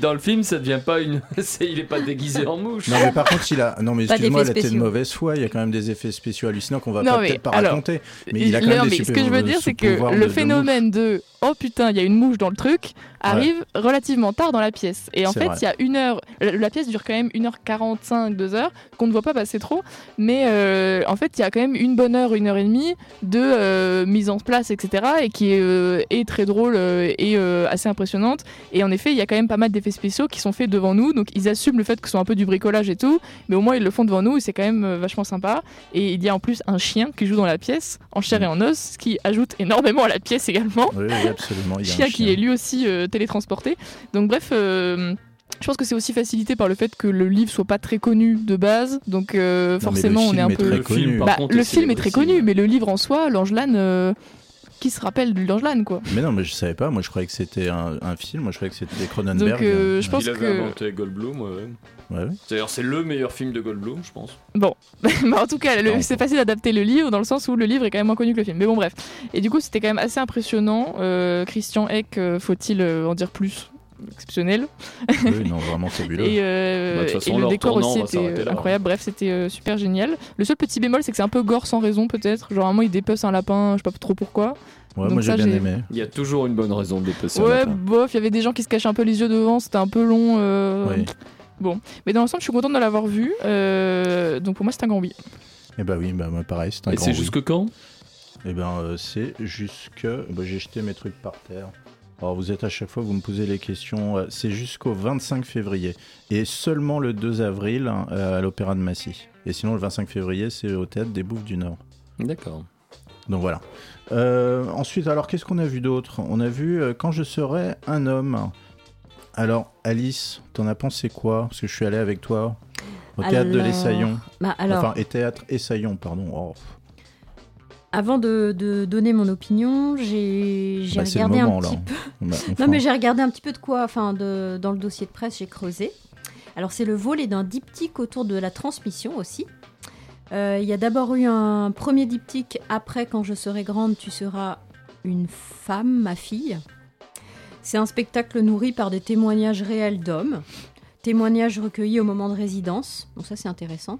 dans le film, ça devient pas une il est pas déguisé en mouche. Non mais par contre excuse-moi, là t'es de mauvaise foi, il y a quand même des effets spéciaux hallucinants qu'on va peut-être pas raconter, mais il a quand même des super. Ce que je veux dire c'est que le phénomène de oh putain il y a une mouche dans le truc arrive relativement tard dans la pièce, et en fait il y a une heure, la pièce dure quand même 1h45, 2h qu'on ne voit pas passer trop, mais en fait il y a quand même une bonne heure, 1h30 de mise en place etc, et qui est très drôle et assez impressionnante. Et en effet il y a quand même pas mal d'effets spéciaux qui sont faits devant nous, donc ils assument le fait que ce soit un peu du bricolage et tout, mais au moins ils le font devant nous et c'est quand même vachement sympa. Et il y a en plus un chien qui joue dans la pièce en chair et en os, ce qui ajoute énormément à la pièce également. Oui, absolument, il y a chien qui est lui aussi télétransporté. Donc bref, je pense que c'est aussi facilité par le fait que le livre soit pas très connu de base, donc forcément on est un peu... Le film est très connu, mais le livre en soi, L'Angelane... qui se rappelle de l'Angelane quoi. Mais non, mais je savais pas, moi je croyais que c'était un film, moi je croyais que c'était Cronenberg. Donc je pense qu'il avait inventé Goldblum, ouais. D'ailleurs c'est le meilleur film de Goldblum je pense. Bon, en tout cas c'est facile d'adapter le livre dans le sens où le livre est quand même moins connu que le film, mais bon bref. Et du coup c'était quand même assez impressionnant, Christian Hecq, faut-il en dire plus ? Exceptionnel. Oui, non, vraiment fabuleux. Et, et le décor aussi était incroyable. Bref, c'était super génial. Le seul petit bémol, c'est que c'est un peu gore sans raison, peut-être. Genre, à un moment, il dépece un lapin, je sais pas trop pourquoi. Ouais, donc moi ça, j'ai bien aimé. Il y a toujours une bonne raison de dépecer un lapin. Ouais, bof, il y avait des gens qui se cachaient un peu les yeux devant, c'était un peu long. Oui. Bon, mais dans l'ensemble, je suis contente de l'avoir vu. Donc pour moi, c'est un grand oui. Et bah oui, bah moi, pareil, c'est un grand oui. Et c'est jusque quand ? Et ben, c'est jusque. Bah, j'ai jeté mes trucs par terre. Alors vous êtes à chaque fois, vous me posez les questions, c'est jusqu'au 25 février et seulement le 2 avril à l'Opéra de Massy. Et sinon le 25 février c'est au Théâtre des Bouffes du Nord. D'accord. Donc voilà. Ensuite, alors qu'est-ce qu'on a vu d'autre ? On a vu Quand je serai un homme. Alors Alice, t'en as pensé quoi ? Parce que je suis allé avec toi au Théâtre de l'Essaïon. Théâtre Essaïon, pardon. Oh. Avant de donner mon opinion, j'ai regardé un petit peu. Non, mais j'ai regardé un petit peu de quoi. Enfin, dans le dossier de presse, j'ai creusé. Alors, c'est le volet d'un diptyque autour de la transmission aussi. Il y a d'abord eu un premier diptyque. Après, quand je serai grande, tu seras une femme, ma fille. C'est un spectacle nourri par des témoignages réels d'hommes, témoignages recueillis au moment de résidence. Donc ça, c'est intéressant.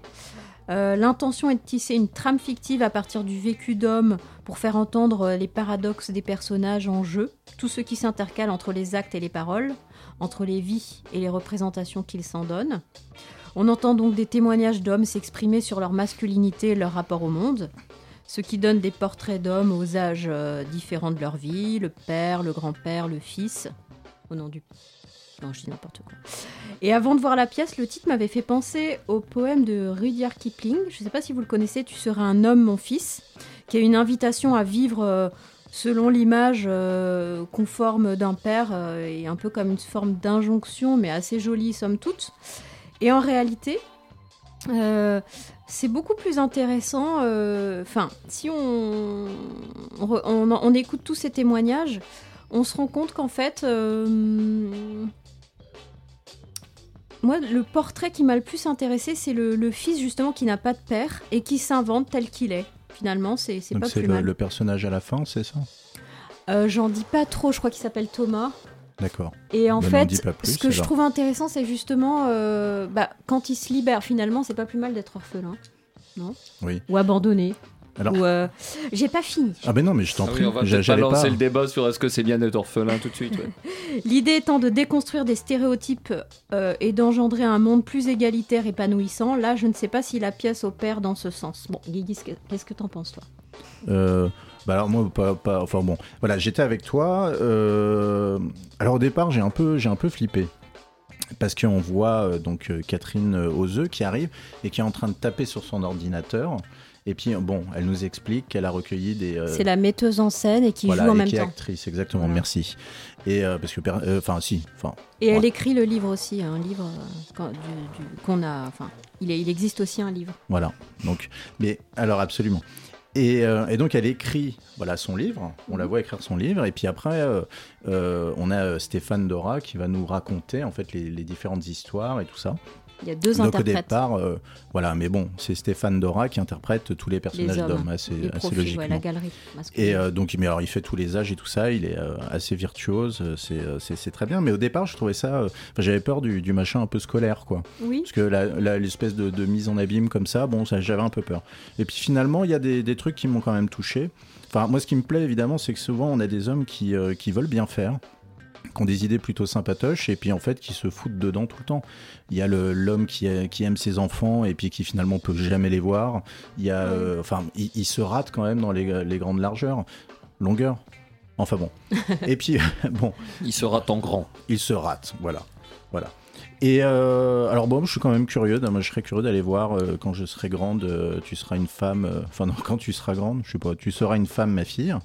L'intention est de tisser une trame fictive à partir du vécu d'homme pour faire entendre les paradoxes des personnages en jeu, tout ce qui s'intercale entre les actes et les paroles, entre les vies et les représentations qu'ils s'en donnent. On entend donc des témoignages d'hommes s'exprimer sur leur masculinité et leur rapport au monde, ce qui donne des portraits d'hommes aux âges différents de leur vie, le père, le grand-père, le fils, au nom du... Non, je dis n'importe quoi. Et avant de voir la pièce, le titre m'avait fait penser au poème de Rudyard Kipling. Je ne sais pas si vous le connaissez, « Tu seras un homme, mon fils », qui est une invitation à vivre selon l'image conforme d'un père, et un peu comme une forme d'injonction, mais assez jolie, somme toute. Et en réalité, c'est beaucoup plus intéressant. Enfin, si on écoute tous ces témoignages, on se rend compte qu'en fait... Moi, le portrait qui m'a le plus intéressé, c'est le fils, justement, qui n'a pas de père et qui s'invente tel qu'il est. Finalement, c'est pas plus mal. Donc c'est le personnage à la fin, c'est ça ? J'en dis pas trop, je crois qu'il s'appelle Thomas. D'accord. Et en fait, ce que je trouve intéressant, c'est justement, quand il se libère, finalement, c'est pas plus mal d'être orphelin, non ? Oui. Ou abandonné. Alors... Ou j'ai pas fini. Ah ben non, mais je t'en prie. On va peut-être pas lancer le débat sur est-ce que c'est bien d'être orphelin tout de suite. Ouais. L'idée étant de déconstruire des stéréotypes et d'engendrer un monde plus égalitaire, épanouissant. Là, je ne sais pas si la pièce opère dans ce sens. Bon, GuiGui, qu'est-ce que t'en penses, toi ? Alors moi, voilà, j'étais avec toi. Alors au départ, j'ai un peu flippé. Parce qu'on voit donc Catherine Hauseux qui arrive et qui est en train de taper sur son ordinateur. Et puis, bon, elle nous explique qu'elle a recueilli des... C'est la metteuse en scène et qui joue en même temps. Voilà, et qui est actrice, exactement, merci. Et parce que... Et elle écrit le livre aussi, un livre qu'on a... Enfin, il existe aussi un livre. Voilà, donc... Mais alors, absolument. Et donc, elle écrit son livre, on la voit écrire son livre, et puis après, on a Stéphane Dora qui va nous raconter, en fait, les différentes histoires et tout ça. Il y a deux interprètes. Donc au départ, mais bon, c'est Stéphane Dora qui interprète tous les personnages d'hommes, assez logiquement. Ouais, la galerie masculine. Et donc, mais alors, il fait tous les âges et tout ça, il est assez virtuose, c'est très bien. Mais au départ, je trouvais ça, j'avais peur du machin un peu scolaire, quoi. Oui. Parce que l'espèce de mise en abîme comme ça, bon, ça, j'avais un peu peur. Et puis finalement, il y a des trucs qui m'ont quand même touché. Enfin, moi, ce qui me plaît évidemment, c'est que souvent, on a des hommes qui veulent bien faire, qui ont des idées plutôt sympatoches et puis en fait qui se foutent dedans tout le temps. Il y a l'homme qui aime ses enfants et puis qui finalement peut jamais les voir. Il y a, il se rate quand même dans les grandes longueurs. Enfin bon. Et puis bon. Il se rate en grand. Il se rate, voilà. Et alors bon, je suis quand même curieux. Moi, je serais curieux d'aller voir quand je serai grande. Tu seras une femme. Quand tu seras grande, je sais pas. Tu seras une femme, ma fille.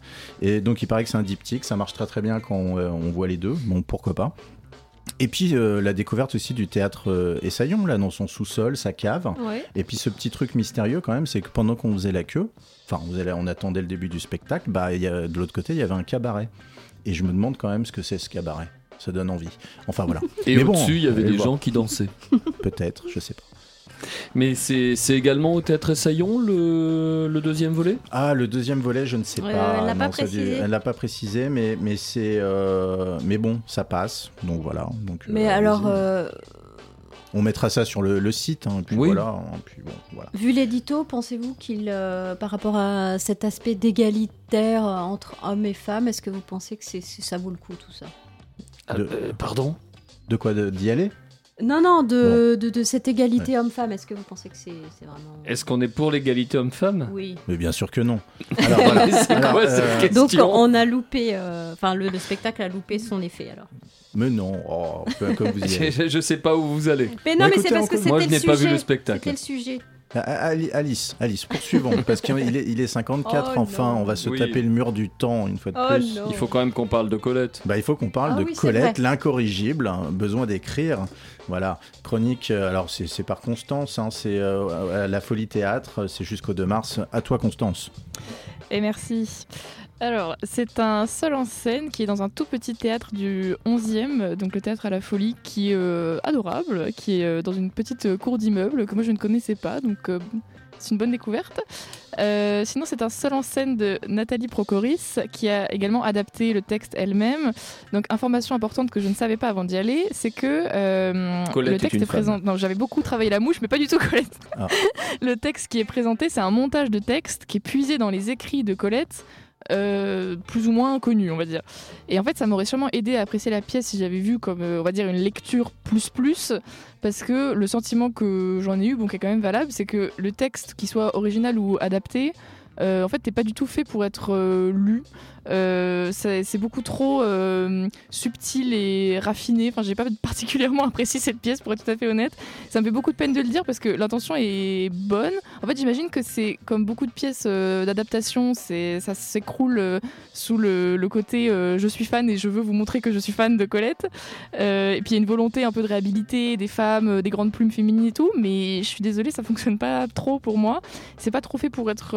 Et donc, il paraît que c'est un diptyque. Ça marche très très bien quand on voit les deux. Bon, pourquoi pas. Et puis la découverte aussi du théâtre Essaïon, là, dans son sous-sol, sa cave. Ouais. Et puis ce petit truc mystérieux quand même, c'est que pendant qu'on faisait la queue, on attendait le début du spectacle. De l'autre côté, il y avait un cabaret. Et je me demande quand même ce que c'est ce cabaret. Ça donne envie. Enfin voilà. Et mais au-dessus, il y avait des gens qui dansaient. Peut-être, je sais pas. Mais c'est également au Théâtre Essaïon le deuxième volet ? Ah, le deuxième volet, je ne sais pas. Elle l'a pas précisé, mais c'est mais bon, ça passe. Donc voilà. Donc, mais alors. On mettra ça sur le site. Hein, puis oui. Voilà, hein, puis bon, voilà. Vu l'édito, pensez-vous qu'il, par rapport à cet aspect d'égalitaire entre hommes et femmes, est-ce que vous pensez que ça vaut le coup tout ça ? Pardon ? De quoi d'y aller ? Non, de cette égalité homme-femme. Est-ce que vous pensez que c'est vraiment... Est-ce qu'on est pour l'égalité homme-femme ? Oui. Mais bien sûr que non. Alors voilà, c'est quoi cette question ? Donc on a loupé... le spectacle a loupé son effet, alors. Mais non, comme vous y allez. Je sais pas où vous allez. Mais non, écoutez, c'est parce que c'était le sujet. Moi, je n'ai pas vu le spectacle. C'était le sujet. Alice, poursuivons, parce qu'il est 54, on va se taper le mur du temps une fois de plus. Non. Il faut quand même qu'on parle de Colette. Il faut qu'on parle de Colette, l'incorrigible, besoin d'écrire. Voilà, chronique, alors c'est par Constance, c'est La Folie Théâtre, c'est jusqu'au 2 mars. À toi, Constance. Et merci. Alors, c'est un seul en scène qui est dans un tout petit théâtre du 11e, donc le Théâtre à la Folie, qui est adorable, qui est dans une petite cour d'immeuble que moi je ne connaissais pas, donc c'est une bonne découverte. Sinon, c'est un seul en scène de Nathalie Prokhoris qui a également adapté le texte elle-même. Donc, information importante que je ne savais pas avant d'y aller, c'est que le texte est présent. Non, j'avais beaucoup travaillé La Mouche, mais pas du tout Colette. Ah. Le texte qui est présenté, c'est un montage de texte qui est puisé dans les écrits de Colette. Plus ou moins connue, on va dire. Et en fait, ça m'aurait sûrement aidé à apprécier la pièce si j'avais vu comme, on va dire, une lecture plus, parce que le sentiment que j'en ai eu, bon, qui est quand même valable, c'est que le texte, qu'il soit original ou adapté, en fait, t'es pas du tout fait pour être lu. C'est beaucoup trop subtil et raffiné. Enfin, j'ai pas particulièrement apprécié cette pièce, pour être tout à fait honnête. Ça me fait beaucoup de peine de le dire parce que l'intention est bonne. En fait, j'imagine que c'est comme beaucoup de pièces d'adaptation, ça s'écroule sous le côté je suis fan et je veux vous montrer que je suis fan de Colette. Et puis il y a une volonté un peu de réhabiliter des femmes, des grandes plumes féminines et tout. Mais je suis désolée, ça fonctionne pas trop pour moi. C'est pas trop fait pour être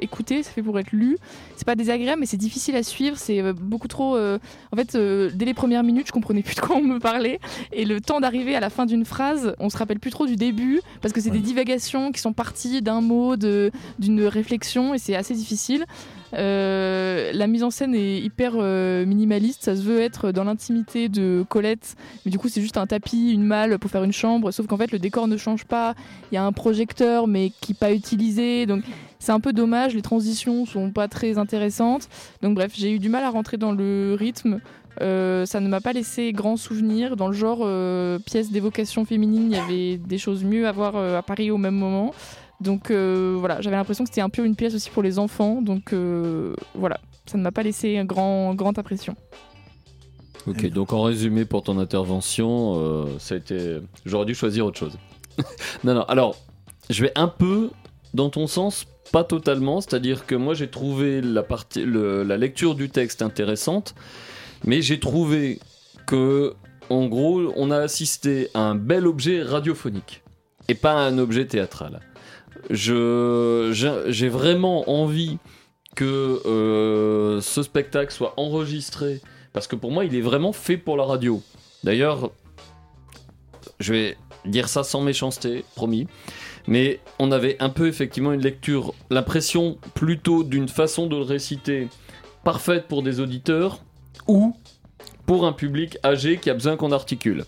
écouté, c'est fait pour être lu. C'est pas désagréable, mais c'est difficile à suivre. C'est beaucoup trop. En fait, dès les premières minutes, je comprenais plus de quoi on me parlait. Et le temps d'arriver à la fin d'une phrase, on se rappelle plus trop du début parce que c'est des divagations qui sont parties d'un mot, d'une réflexion, et c'est assez difficile. La mise en scène est hyper minimaliste, ça se veut être dans l'intimité de Colette, mais du coup c'est juste un tapis, une malle pour faire une chambre, sauf qu'en fait le décor ne change pas, il y a un projecteur mais qui n'est pas utilisé, donc c'est un peu dommage, les transitions sont pas très intéressantes, donc bref, j'ai eu du mal à rentrer dans le rythme. Ça ne m'a pas laissé grand souvenir. Dans le genre pièce d'évocation féminine, il y avait des choses mieux à voir à Paris au même moment. Donc voilà, j'avais l'impression que c'était un peu une pièce aussi pour les enfants. Donc voilà, ça ne m'a pas laissé une grande impression. Ok, donc en résumé pour ton intervention, ça a été... j'aurais dû choisir autre chose. Non, alors je vais un peu dans ton sens, pas totalement. C'est-à-dire que moi j'ai trouvé la lecture du texte intéressante, mais j'ai trouvé que, en gros, on a assisté à un bel objet radiophonique et pas à un objet théâtral. J'ai vraiment envie que ce spectacle soit enregistré, parce que pour moi il est vraiment fait pour la radio. D'ailleurs, je vais dire ça sans méchanceté, promis, mais on avait un peu effectivement une lecture, l'impression plutôt d'une façon de le réciter parfaite pour des auditeurs ou pour un public âgé qui a besoin qu'on articule.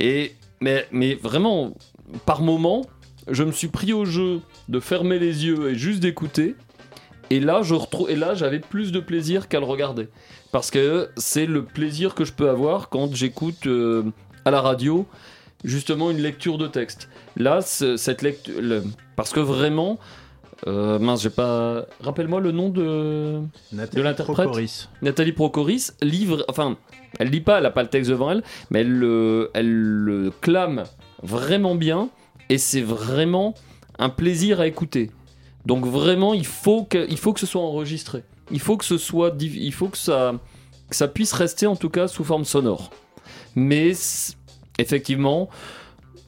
Mais vraiment, par moment, je me suis pris au jeu de fermer les yeux et juste d'écouter. Et là, j'avais plus de plaisir qu'à le regarder. Parce que c'est le plaisir que je peux avoir quand j'écoute à la radio, justement, une lecture de texte. Là, cette lecture... Parce que vraiment... mince, j'ai pas... Rappelle-moi le nom de l'interprète. Nathalie Prokhoris. Enfin, elle lit pas, elle a pas le texte devant elle, mais elle le clame vraiment bien. Et c'est vraiment un plaisir à écouter. Donc vraiment, il faut que ce soit enregistré. Il faut que ça puisse rester, en tout cas, sous forme sonore. Mais effectivement,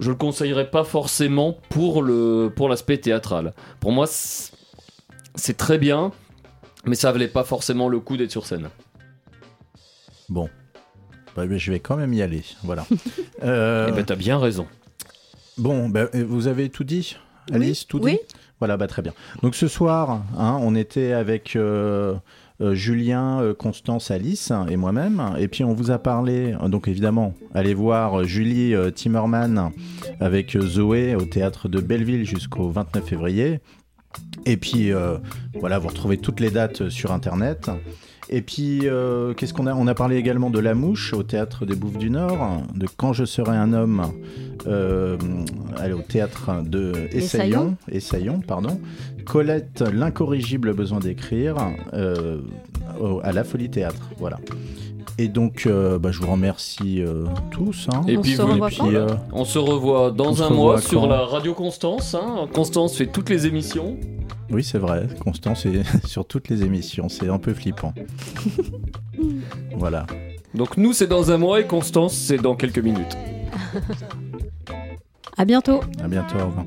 je le conseillerais pas forcément pour l'aspect théâtral. Pour moi, c'est très bien, mais ça valait pas forcément le coup d'être sur scène. Bon, bah, mais je vais quand même y aller. Voilà. Eh ben, t'as bien raison. Bon, bah, vous avez tout dit, Alice, oui. Tout dit. Oui. Voilà, bah très bien. Donc ce soir, on était avec Julien, Constance, Alice et moi-même, et puis on vous a parlé. Donc évidemment, allez voir Julie Timmerman avec Zoé au théâtre de Belleville jusqu'au 29 février. Et puis voilà, vous retrouvez toutes les dates sur internet. Et puis, qu'est-ce qu'on a ? On a parlé également de La Mouche au Théâtre des Bouffes du Nord, de Quand je serai un homme, au Théâtre de Essaïon, Colette, l'incorrigible... besoin d'écrire !, à La Folie Théâtre, voilà. Et donc, je vous remercie tous. Hein. Et puis, on se revoit dans un mois sur la radio Constance. Hein. Constance fait toutes les émissions. Oui, c'est vrai. Constance est sur toutes les émissions. C'est un peu flippant. Voilà. Donc nous, c'est dans un mois et Constance, c'est dans quelques minutes. À bientôt. À bientôt. Au revoir.